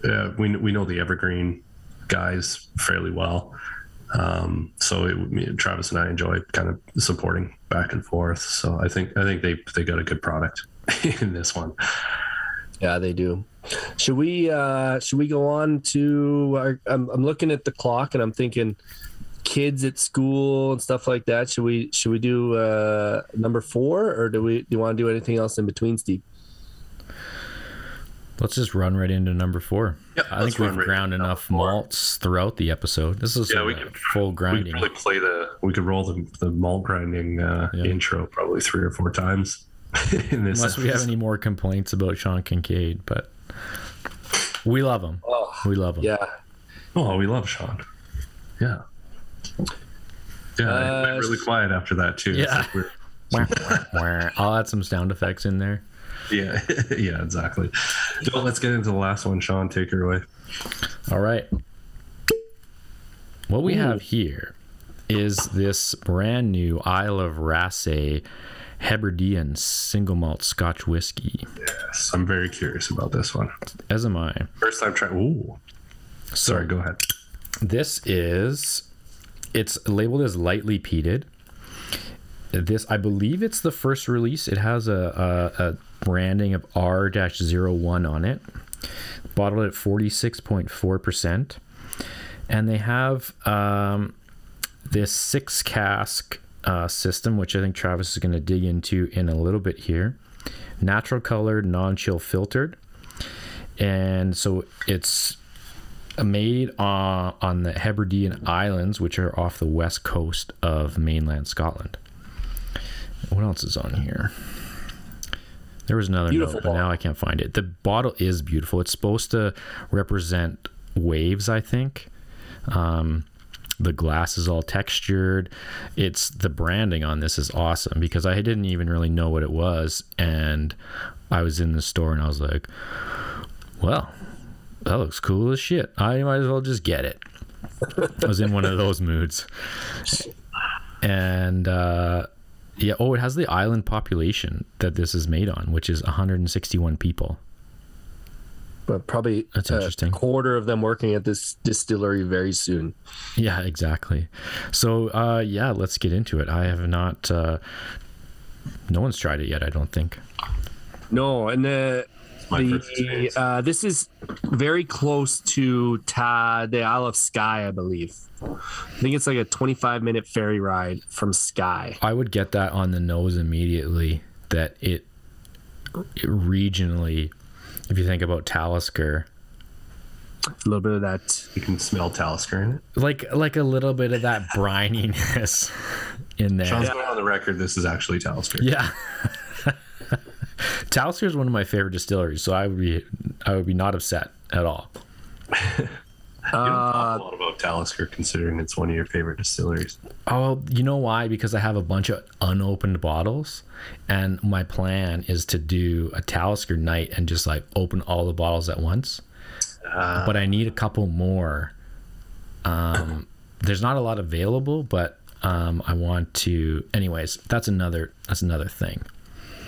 know the Evergreen guys fairly well. So Travis and I enjoyed kind of supporting back and forth. So I think they got a good product in this one. Yeah, they do. Should we go on to? I'm looking at the clock and I'm thinking, kids at school and stuff like that, should we do number four, or do you want to do anything else in between, Steve? Let's just run right into number four. Yep, I think we've ground enough malts throughout the episode. This is full grinding. We could probably roll the malt grinding intro probably three or four times. Unless we have any more complaints about Sean Kincaid, but we love him. Oh, we love him. Yeah. Oh, we love Sean. Yeah. Yeah, it went really quiet after that too. Yeah. It's like I'll add some sound effects in there. Yeah, yeah, exactly. So let's get into the last one. Sean, take her away. All right. What we have here is this brand new Isle of Raasay Hebridean single malt Scotch whiskey. Yes, I'm very curious about this one. As am I. First time trying. Ooh. Sorry, go ahead. This is, it's labeled as lightly peated. This, I believe it's the first release. It has a branding of R-01 on it, bottled at 46.4%, and they have this 6 cask system, which I think Travis is going to dig into in a little bit here. Natural colored, non-chill filtered, and so it's made on the Hebridean Islands, which are off the west coast of mainland Scotland. What else is on here? There was another note, but now I can't find it. The bottle is beautiful. It's supposed to represent waves, I think. The glass is all textured. The branding on this is awesome, because I didn't even really know what it was. And I was in the store and I was like, well, that looks cool as shit. I might as well just get it. I was in one of those moods. And, yeah. Oh, it has the island population that this is made on, which is 161 people. But probably that's interesting. Quarter of them working at this distillery very soon. Yeah, exactly. So, yeah, let's get into it. I have not. No one's tried it yet, I don't think. No, and this is very close to the Isle of Skye, I believe. I think it's like a 25-minute ferry ride from Skye. I would get that on the nose immediately, that it regionally, if you think about Talisker, a little bit of that. You can smell Talisker in it. Like a little bit of that brininess in there. Sean's going on the record, this is actually Talisker. Yeah. Talisker is one of my favorite distilleries, so I would be not upset at all. You don't talk a lot about Talisker, considering it's one of your favorite distilleries. Oh, you know why? Because I have a bunch of unopened bottles, and my plan is to do a Talisker night and just like open all the bottles at once. But I need a couple more. There's not a lot available, but I want to. Anyways, that's another thing.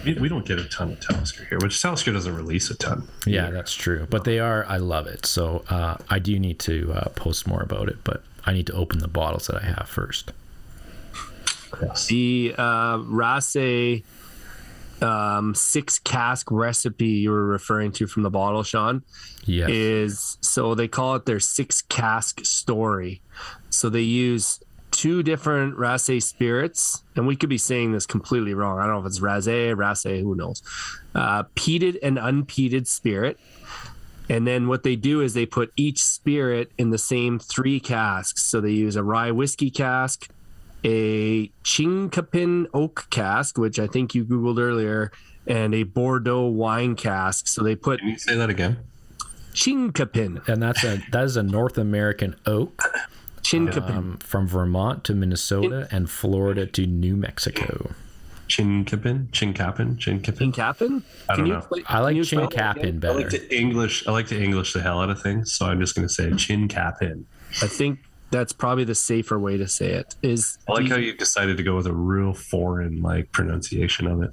We don't get a ton of Talisker here, which Talisker doesn't release a ton. Yeah, either. That's true. But they are, I love it. So I do need to post more about it, but I need to open the bottles that I have first. Yes. The Raasay 6 cask recipe you were referring to from the bottle, Sean, yes, is, so they call it their 6 cask story. So they use 2 different Raasay spirits, and we could be saying this completely wrong. I don't know if it's Raasay, who knows. Peated and unpeated spirit. And then what they do is they put each spirit in the same 3 casks. So they use a rye whiskey cask, a Chinkapin oak cask, which I think you Googled earlier, and a Bordeaux wine cask. So they put... Can you say that again? Chinkapin. And that is a North American oak. Chinkapin. From Vermont to Minnesota and Florida to New Mexico. Chinkapin? I don't know. I like Chinkapin better. I like to English the hell out of things, so I'm just going to say Chinkapin. I think that's probably the safer way to say it. I like how you decided to go with a real foreign pronunciation of it.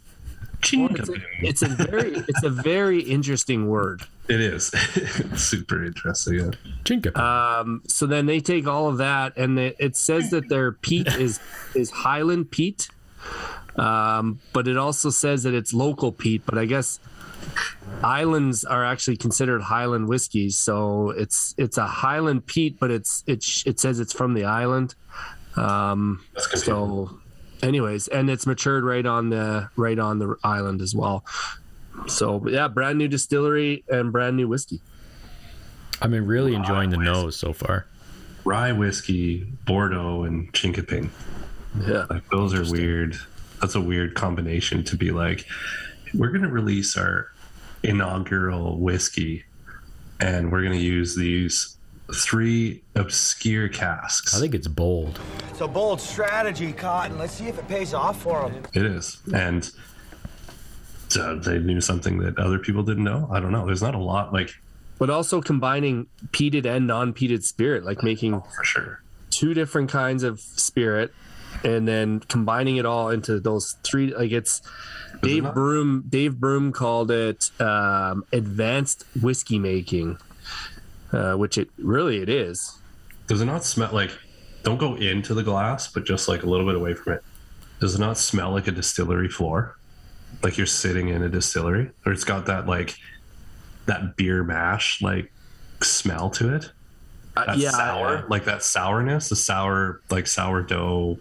Chinkapin. It's a very interesting word. It is. It's super interesting. Yeah. Chinkapin. So then they take all of that, and it says that their peat is Highland peat, but it also says that it's local peat. But I guess islands are actually considered Highland whiskeys. So it's a Highland peat, but it says it's from the island. So anyways, and it's matured right on the island as well. So yeah, brand new distillery and brand new whiskey. I've been really enjoying the nose so far. Rye whiskey, Bordeaux, and Chinkapin. Yeah. Like, those are weird. That's a weird combination to be like, we're going to release our inaugural whiskey and we're going to use these three obscure casks. I think it's bold. It's a bold strategy, Cotton. Let's see if it pays off for them. It is. And they knew something that other people didn't know. I don't know. There's not a lot like... But also combining peated and non-peated spirit, like making for sure two different kinds of spirit and then combining it all into those three. Like it's Dave Broom called it advanced whiskey making, which it is. Does it not smell like, don't go into the glass, but just like a little bit away from it. Does it not smell like a distillery floor? Like you're sitting in a distillery, or it's got that like that beer mash like smell to it. That sourness, the sour like sourdough,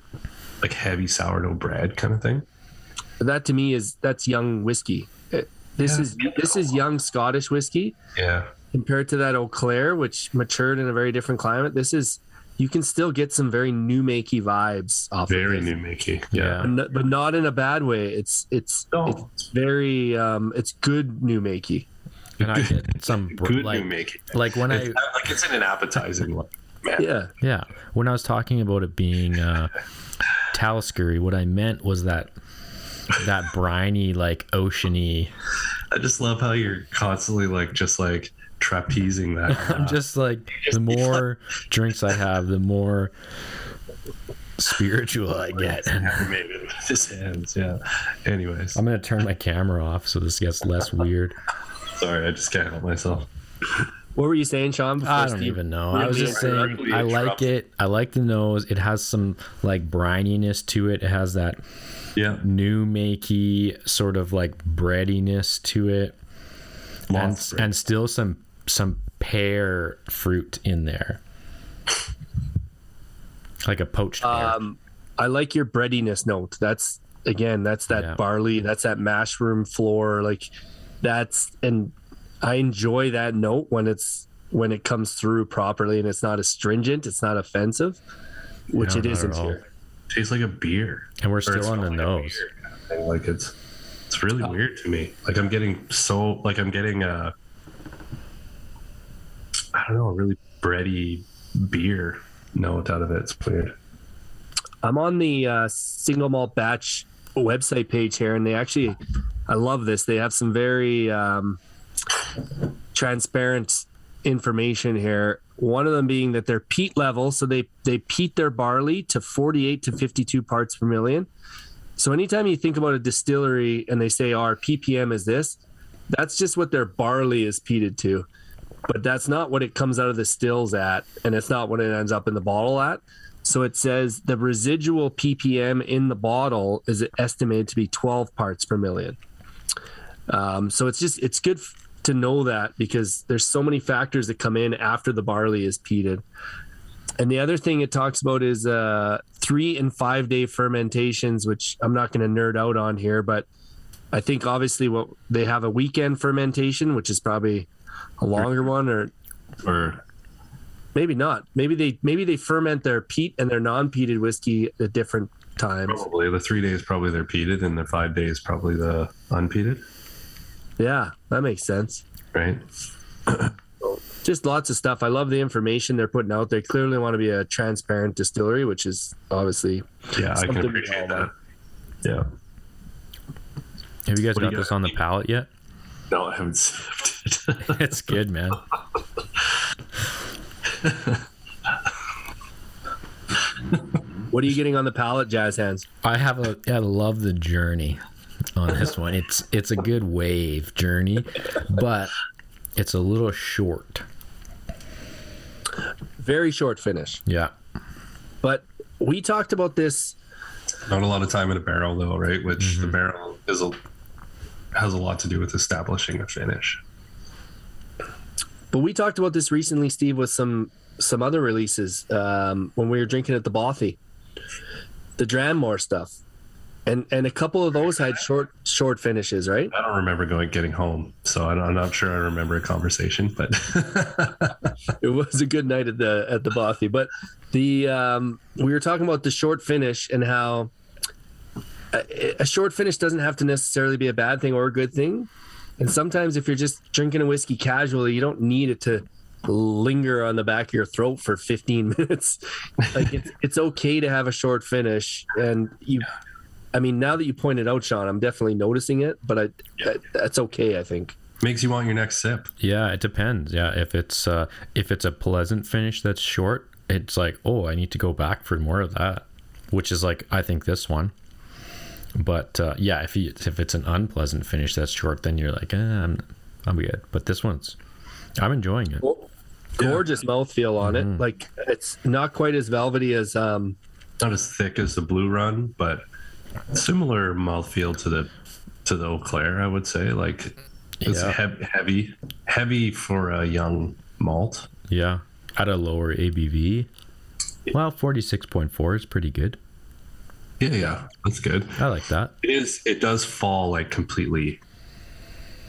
like heavy sourdough bread kind of thing. That to me that's young whiskey. This is young Scottish whiskey. Yeah. Compared to that Eau Claire, which matured in a very different climate, this is, you can still get some very new makey vibes off. Very new makey, yeah. But not in a bad way. It's very it's good new makey. And I get some good like, make it. Like when it's, I like it's in an appetizing one. Man. Yeah. When I was talking about it being Talisker, what I meant was that briny, like oceany. I just love how you're constantly like just like trapezing that. I'm just like the more drinks I have, the more spiritual I get. Maybe with his hands, yeah. Anyways, I'm gonna turn my camera off so this gets less weird. Sorry, I just can't help myself. What were you saying, Sean? I don't even know. I was just saying I like it. I like the nose. It has some like brininess to it. It has that new makey sort of like breadiness to it. And still some pear fruit in there. Like a poached pear. I like your breadiness note. That's that barley. That's that mushroom floor. Like... and I enjoy that note when it comes through properly and it's not astringent, it's not offensive, which it isn't here. It tastes like a beer, and we're still on the nose. Like it's really weird to me. Like I'm getting I don't know, a really bready beer note out of it. It's weird. I'm on the single malt batch website page here, and they actually. I love this. They have some very transparent information here. One of them being that their peat level, so they peat their barley to 48 to 52 parts per million. So anytime you think about a distillery and they say our PPM is this, that's just what their barley is peated to. But that's not what it comes out of the stills at, and it's not what it ends up in the bottle at. So it says the residual PPM in the bottle is estimated to be 12 parts per million. So it's good to know that because there's so many factors that come in after the barley is peated. And the other thing it talks about is 3 and 5 day fermentations, which I'm not going to nerd out on here, but I think obviously what they have a weekend fermentation, which is probably a longer one or maybe not. Maybe they ferment their peat and their non-peated whiskey at different times. Probably the 3 days, probably they're peated, and the 5 days, probably the unpeated. Yeah, that makes sense. Right. Just lots of stuff. I love the information they're putting out. They clearly want to be a transparent distillery, which is obviously I can appreciate that. Yeah. Have you guys got this on the palate yet? No, I haven't sipped it. It's good, man. What are you getting on the palate, Jazz Hands? I love the journey on this one. It's a good wave journey, but it's a little short. Very short finish. Yeah. But we talked about this. Not a lot of time in a barrel though, right? Which the barrel is has a lot to do with establishing a finish. But we talked about this recently, Steve, with some other releases when we were drinking at the Bothy, the Drammore stuff, and a couple of those had short finishes, right? I don't remember getting home, so I'm not sure I remember a conversation, but it was a good night at the Bothy. But the we were talking about the short finish and how a short finish doesn't have to necessarily be a bad thing or a good thing. And sometimes if you're just drinking a whiskey casually, you don't need it to linger on the back of your throat for 15 minutes. Like it's okay to have a short finish. And you, I mean, now that you pointed out, Sean, I'm definitely noticing it, but that's okay. I think makes you want your next sip. Yeah, it depends. Yeah. If it's a pleasant finish that's short, it's like, oh, I need to go back for more of that, which is like, I think this one. But yeah, if it's an unpleasant finish that's short, then you're like, I'm good. But this one's, I'm enjoying it. Well, gorgeous mouthfeel on it. Like it's not quite as velvety as not as thick as the Blue Run, but similar mouthfeel to the Eau Claire, I would say. Like it's heavy for a young malt. Yeah, at a lower ABV. Well, 46.4 is pretty good. Yeah, that's good. I like that. It is. It does fall like completely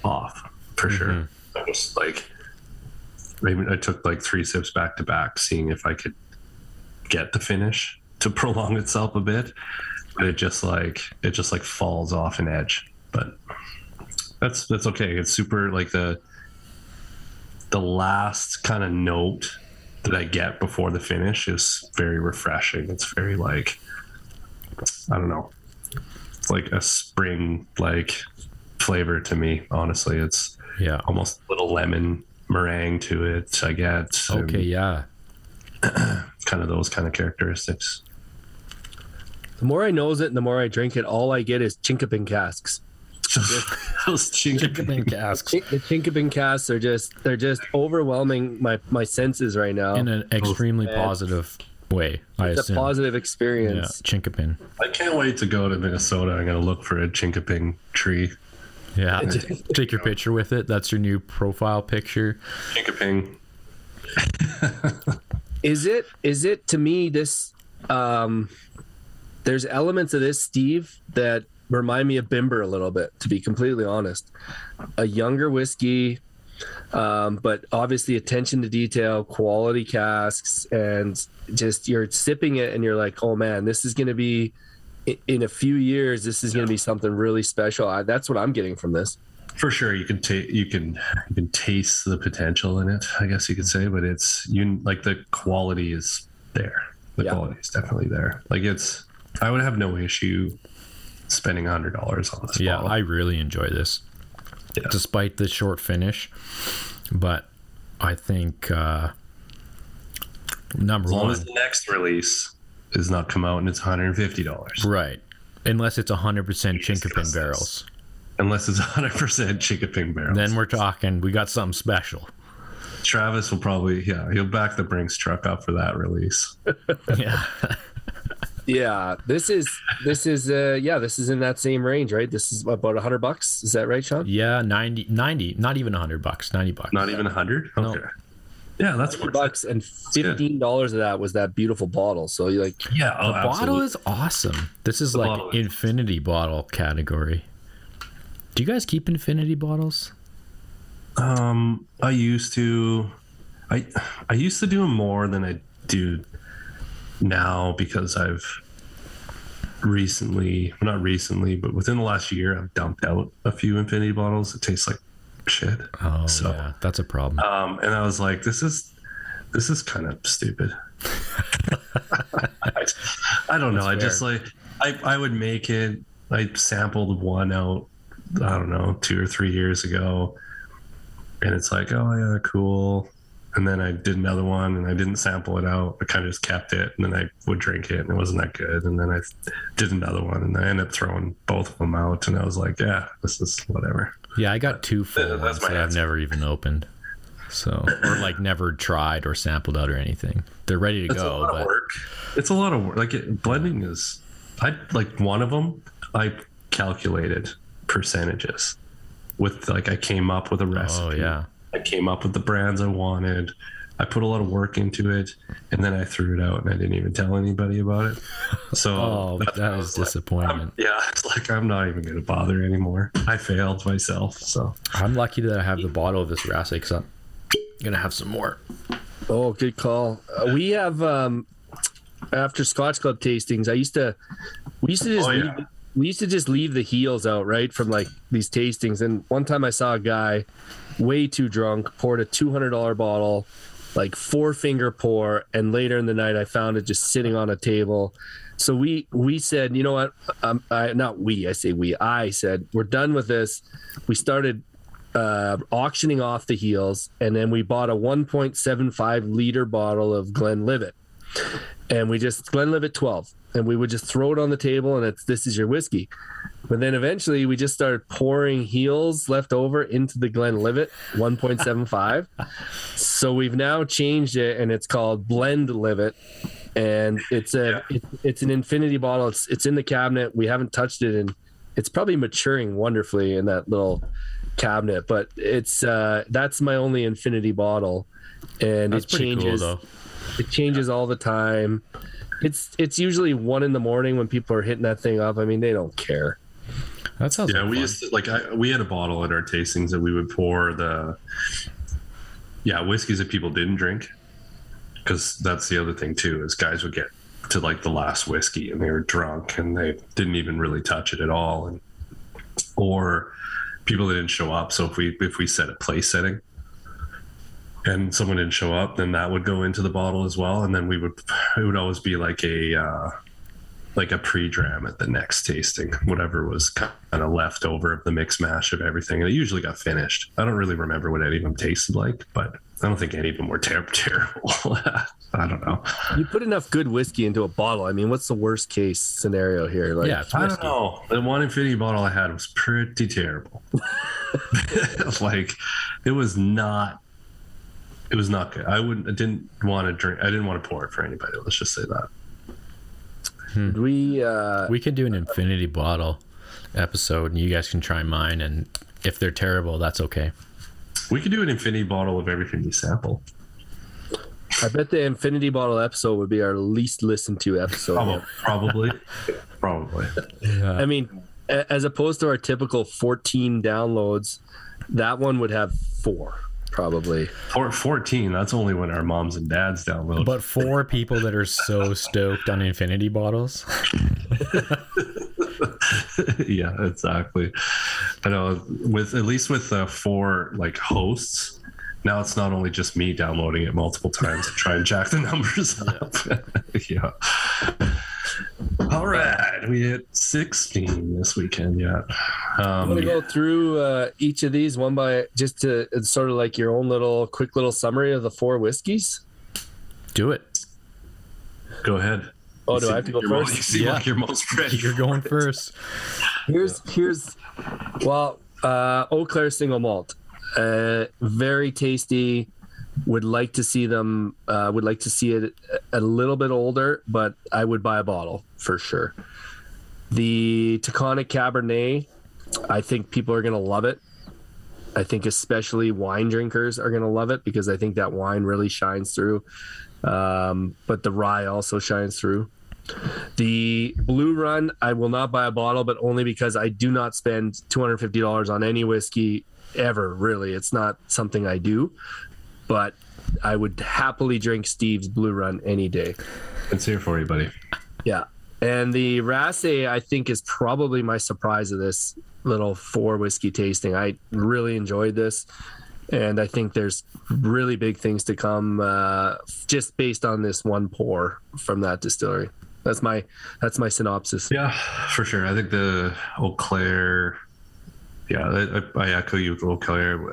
off for sure. I was like, maybe I took like three sips back to back, seeing if I could get the finish to prolong itself a bit, but it just falls off an edge. But that's okay. It's super like the last kind of note that I get before the finish is very refreshing. It's very like, I don't know, it's like a spring like flavor to me, honestly. It's almost a little lemon meringue to it, I guess. Okay, yeah. Kind of those kind of characteristics. The more I nose it and the more I drink it, all I get is Chinkapin casks. Those Chinkapin casks. The Chinkapin casks are they're just overwhelming my senses right now. In an extremely positive way. It's a positive experience. Yeah. Chinkapin. I can't wait to go to Minnesota. I'm going to look for a Chinkapin tree. Yeah. Take your picture with it. That's your new profile picture. Chinkapin. Is it to me this there's elements of this, Steve, that remind me of Bimber a little bit, to be completely honest. A younger whiskey, but obviously attention to detail, quality casks, and just you're sipping it and you're like, oh man, this is going to be in a few years, this is going to be something really special. That's what I'm getting from this for sure. You can taste the potential in it, I guess you could say, but it's like the quality is there. The quality is definitely there. Like I would have no issue spending $100 on this bottle. I really enjoy this. Yeah. Despite the short finish, but I think number one, as long as the next release does not come out and it's $150, right? Unless it's 100% Chinkapin barrels. Unless it's 100% Chinkapin barrels, then we're talking. We got something special. Travis will probably, he'll back the Brinks truck up for that release. Yeah, this is in that same range, right? This is about $100. Is that right, Sean? Yeah, 90, not even $100, $90. Not even 100? Okay. No. Yeah, that's $40, and $15 of that was that beautiful bottle. So you like, the bottle is awesome. This is like infinity bottle category. Do you guys keep infinity bottles? I used to, I used to do them more than I do now, because I've not recently, but within the last year, I've dumped out a few infinity bottles. It tastes like shit. Oh, so, yeah, that's a problem. And I was like, this is kind of stupid. I don't know. That's fair. Just like I would make it. I sampled one out, I don't know, 2 or 3 years ago, and it's like, oh yeah, cool. And then I did another one, and I didn't sample it out. I kind of just kept it, and then I would drink it, and it wasn't that good. And then I did another one, and I ended up throwing both of them out. And I was like, yeah, this is whatever. Yeah, I got two full ones that I've never even opened, so or like never tried or sampled out or anything. They're ready to go. It's a lot of work. Like blending is, I like one of them, I calculated percentages. with like, I came up with a recipe. Oh, yeah. I came up with the brands I wanted. I put a lot of work into it, and then I threw it out, and I didn't even tell anybody about it. So that was disappointment. Like, I'm not even going to bother anymore. I failed myself. So I'm lucky that I have the bottle of this Raasay because I'm going to have some more. Oh, good call. We have after Scotch Club tastings. We used to just leave the heels out, right, from like these tastings. And one time I saw a guy, way too drunk, poured a $200 bottle. Like 4-finger pour, and later in the night I found it just sitting on a table. So we said, you know what, I said, we're done with this. We started auctioning off the heels, and then we bought a 1.75 liter bottle of Glenlivet, and we just Glenlivet 12, and we would just throw it on the table, and this is your whiskey. But then eventually we just started pouring heels left over into the Glenlivet 1.75. So we've now changed it, and it's called Blendlivet, and it's an infinity bottle. It's in the cabinet. We haven't touched it, and it's probably maturing wonderfully in that little cabinet. But it's that's my only infinity bottle, and that's it changes. Cool, it changes all the time. It's usually 1 a.m. when people are hitting that thing up. I mean, they don't care. That sounds like we fun. Used to, like we had a bottle at our tastings that we would pour the whiskeys that people didn't drink, because that's the other thing too, is guys would get to like the last whiskey and they were drunk and they didn't even really touch it at all, and or people that didn't show up. So if we set a place setting and someone didn't show up, then that would go into the bottle as well, and then it would always be like a pre-dram at the next tasting, whatever was kind of left over of the mix mash of everything. And it usually got finished. I don't really remember what any of them tasted like, but I don't think any of them were terrible. I don't know. You put enough good whiskey into a bottle. I mean, what's the worst case scenario here? Like, yeah, I don't know. The 1 infinity bottle I had was pretty terrible. Like, it was not good. I didn't want to pour it for anybody. Let's just say that. We could do an infinity bottle episode, and you guys can try mine, and if they're terrible, that's okay. We could do an infinity bottle of everything we sample. I bet the infinity bottle episode would be our least listened to episode. Probably. Yeah. I mean, as opposed to our typical 14 downloads, that one would have 4. Probably. Or 14. That's only when our moms and dads download. But 4 people that are so stoked on infinity bottles. Yeah, exactly. I know. With 4 like hosts, now it's not only just me downloading it multiple times to try and jack the numbers up. Yeah. All right, we hit 16 this weekend. Yeah. I'm gonna go through each of these one by just to it's sort of like your own little quick little summary of the 4 whiskeys. Do it. Go ahead. Oh, do I have to go first? You're most ready. You're going first. Here's Eau Claire single malt. Very tasty. Would like to see it a little bit older, but I would buy a bottle for sure. The Taconic Cabernet, I think people are going to love it. I think especially wine drinkers are going to love it, because I think that wine really shines through. But the rye also shines through. The Blue Run, I will not buy a bottle, but only because I do not spend $250 on any whiskey ever, really. It's not something I do, but I would happily drink Steve's Blue Run any day. It's here for you, buddy. Yeah. And the Raasay, I think, is probably my surprise of this little 4 whiskey tasting. I really enjoyed this, and I think there's really big things to come just based on this one pour from that distillery. That's my synopsis. Yeah, for sure. I think the Eau Claire, I echo you with Eau Claire.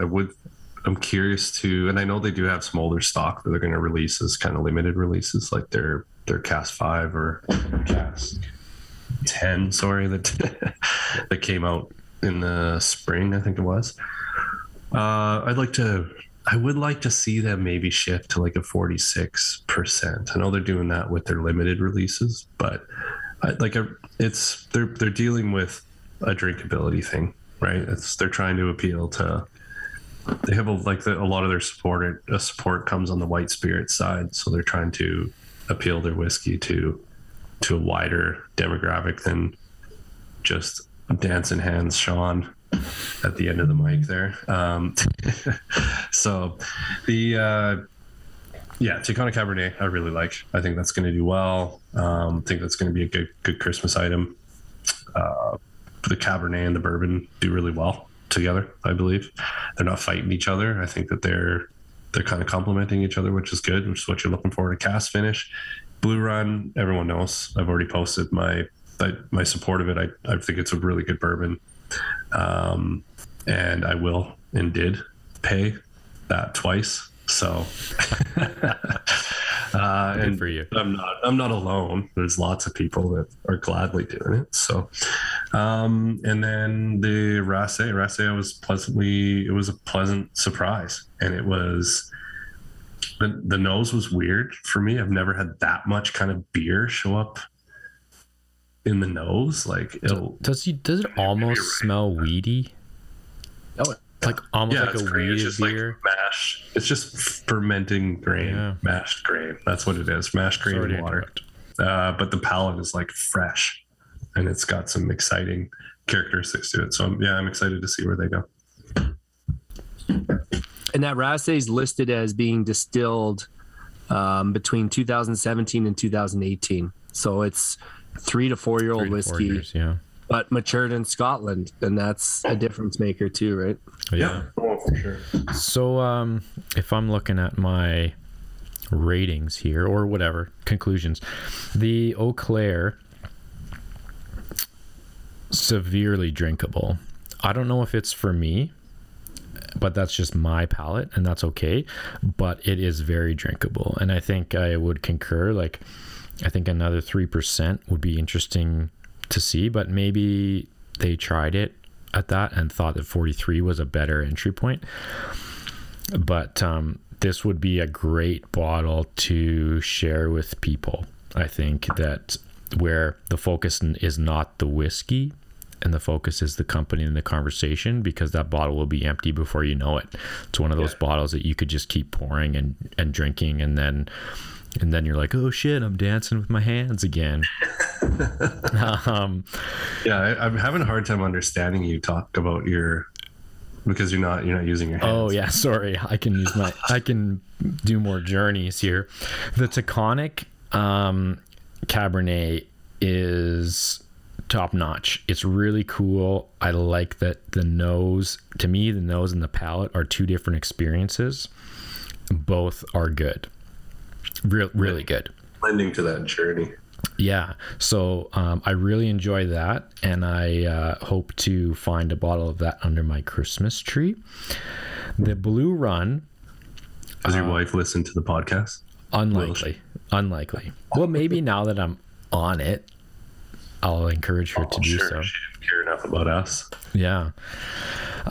I'm curious to, and I know they do have some older stock that they're going to release as kind of limited releases, like their Cask 5 or Cask 10, that came out in the spring, I think it was. I would like to see them maybe shift to like a 46%. I know they're doing that with their limited releases, but they're dealing with a drinkability thing. right? They're trying to appeal to. They have a lot of their support comes on the white spirit side, so they're trying to appeal their whiskey to a wider demographic than just dancing hands, Sean, at the end of the mic there. So the Taconic Cabernet, I really like. I think that's going to do well. I think that's going to be a good Christmas item. The Cabernet and the bourbon do really well together, I believe. They're not fighting each other. I think that they're kind of complementing each other, which is good, which is what you're looking for in a cast finish. Blue Run, everyone knows. I've already posted my support of it. I think it's a really good bourbon. And I will and did pay that twice. So and for you. I'm not alone. There's lots of people that are gladly doing it. So and then the Raasay was a pleasant surprise. And it was the nose was weird for me. I've never had that much kind of beer show up in the nose. Like does it almost smell weedy? Oh, like almost like a weird beer. Like mash. It's just fermenting grain, mashed grain. That's what it is. Mashed grain and water. But the palate is like fresh, and it's got some exciting characteristics to it. So I'm excited to see where they go. And that Raasay is listed as being distilled between 2017 and 2018. So it's 3 to 4 year old whiskey. 4 years, yeah. But matured in Scotland, and that's a difference maker too, right? Yeah. Oh, for sure. So if I'm looking at my ratings here, or whatever, conclusions, the Eau Claire, severely drinkable. I don't know if it's for me, but that's just my palate, and that's okay. But it is very drinkable, and I think I would concur. Like, I think another 3% would be interesting to see, but maybe they tried it at that and thought that 43 was a better entry point. But this would be a great bottle to share with people. I think that where the focus is not the whiskey, and the focus is the company and the conversation, because that bottle will be empty before you know it. It's one of those bottles that you could just keep pouring and drinking, and then you're like, oh shit, I'm dancing with my hands again. I'm having a hard time understanding you talk about your, because you're not using your hands. Oh yeah, sorry. I can do more journeys here. The Taconic Cabernet is top notch. It's really cool. I like that the nose and the palate are two different experiences. Both are good. Really good. Blending to that journey. Yeah. So I really enjoy that, and I hope to find a bottle of that under my Christmas tree. The Blue Run. Does your wife listen to the podcast? Unlikely. Well, maybe now that I'm on it, I'll encourage her to do so. She didn't care enough about us. Yeah.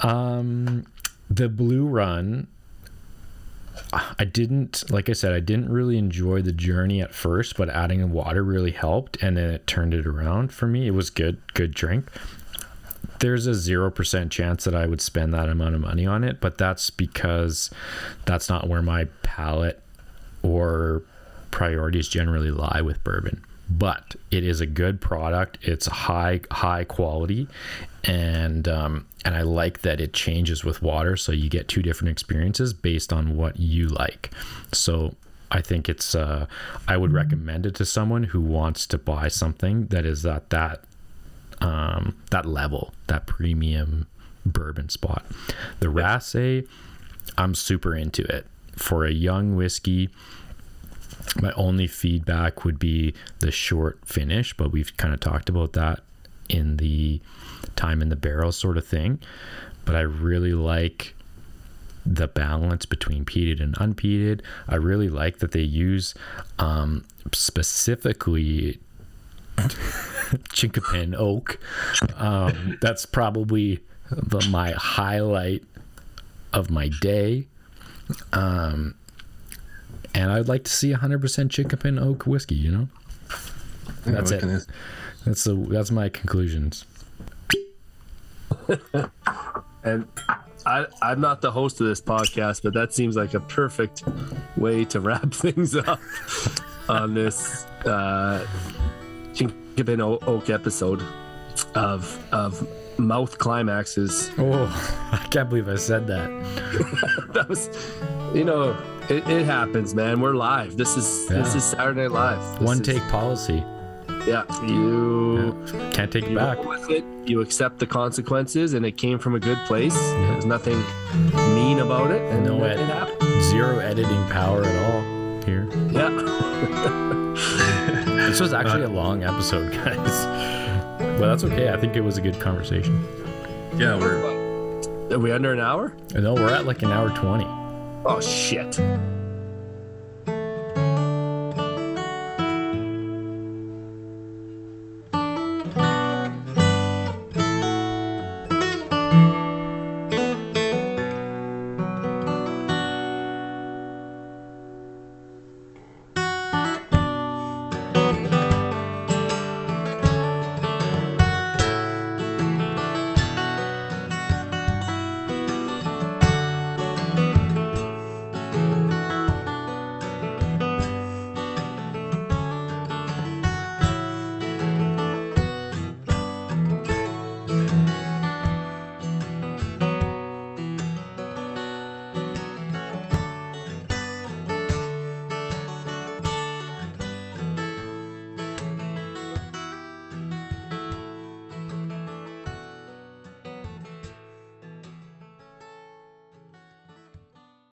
The Blue Run. I didn't really enjoy the journey at first, but adding the water really helped, and then it turned it around for me. It was good drink. There's a 0% chance that I would spend that amount of money on it, but that's because that's not where my palate or priorities generally lie with bourbon. But it is a good product. It's high quality, and I like that it changes with water, so you get two different experiences based on what you like. So I think it's I would recommend it to someone who wants to buy something that is at that level, that premium bourbon spot. The Raasay, I'm super into it for a young whiskey. My only feedback would be the short finish, but we've kind of talked about that in the time in the barrel sort of thing. But I really like the balance between peated and unpeated. I really like that they use specifically Chinkapin oak. That's probably my highlight of my day. And I'd like to see 100% Chinkapin oak whiskey, you know? That's it. That's my conclusions. And I'm not the host of this podcast, but that seems like a perfect way to wrap things up on this Chinkapin Oak episode of mouth climaxes. Oh, I can't believe I said that. That was, you know, it happens, man. We're live. This is Saturday Night Live. One take policy. Yeah, you can't take it back. Roll with it. You accept the consequences, and it came from a good place. Yeah. There's nothing mean about it, and no zero editing power at all here. Yeah. This was actually a long episode, guys. But that's okay. I think it was a good conversation. Yeah, are we under an hour? No, we're at like an hour 20. Oh shit.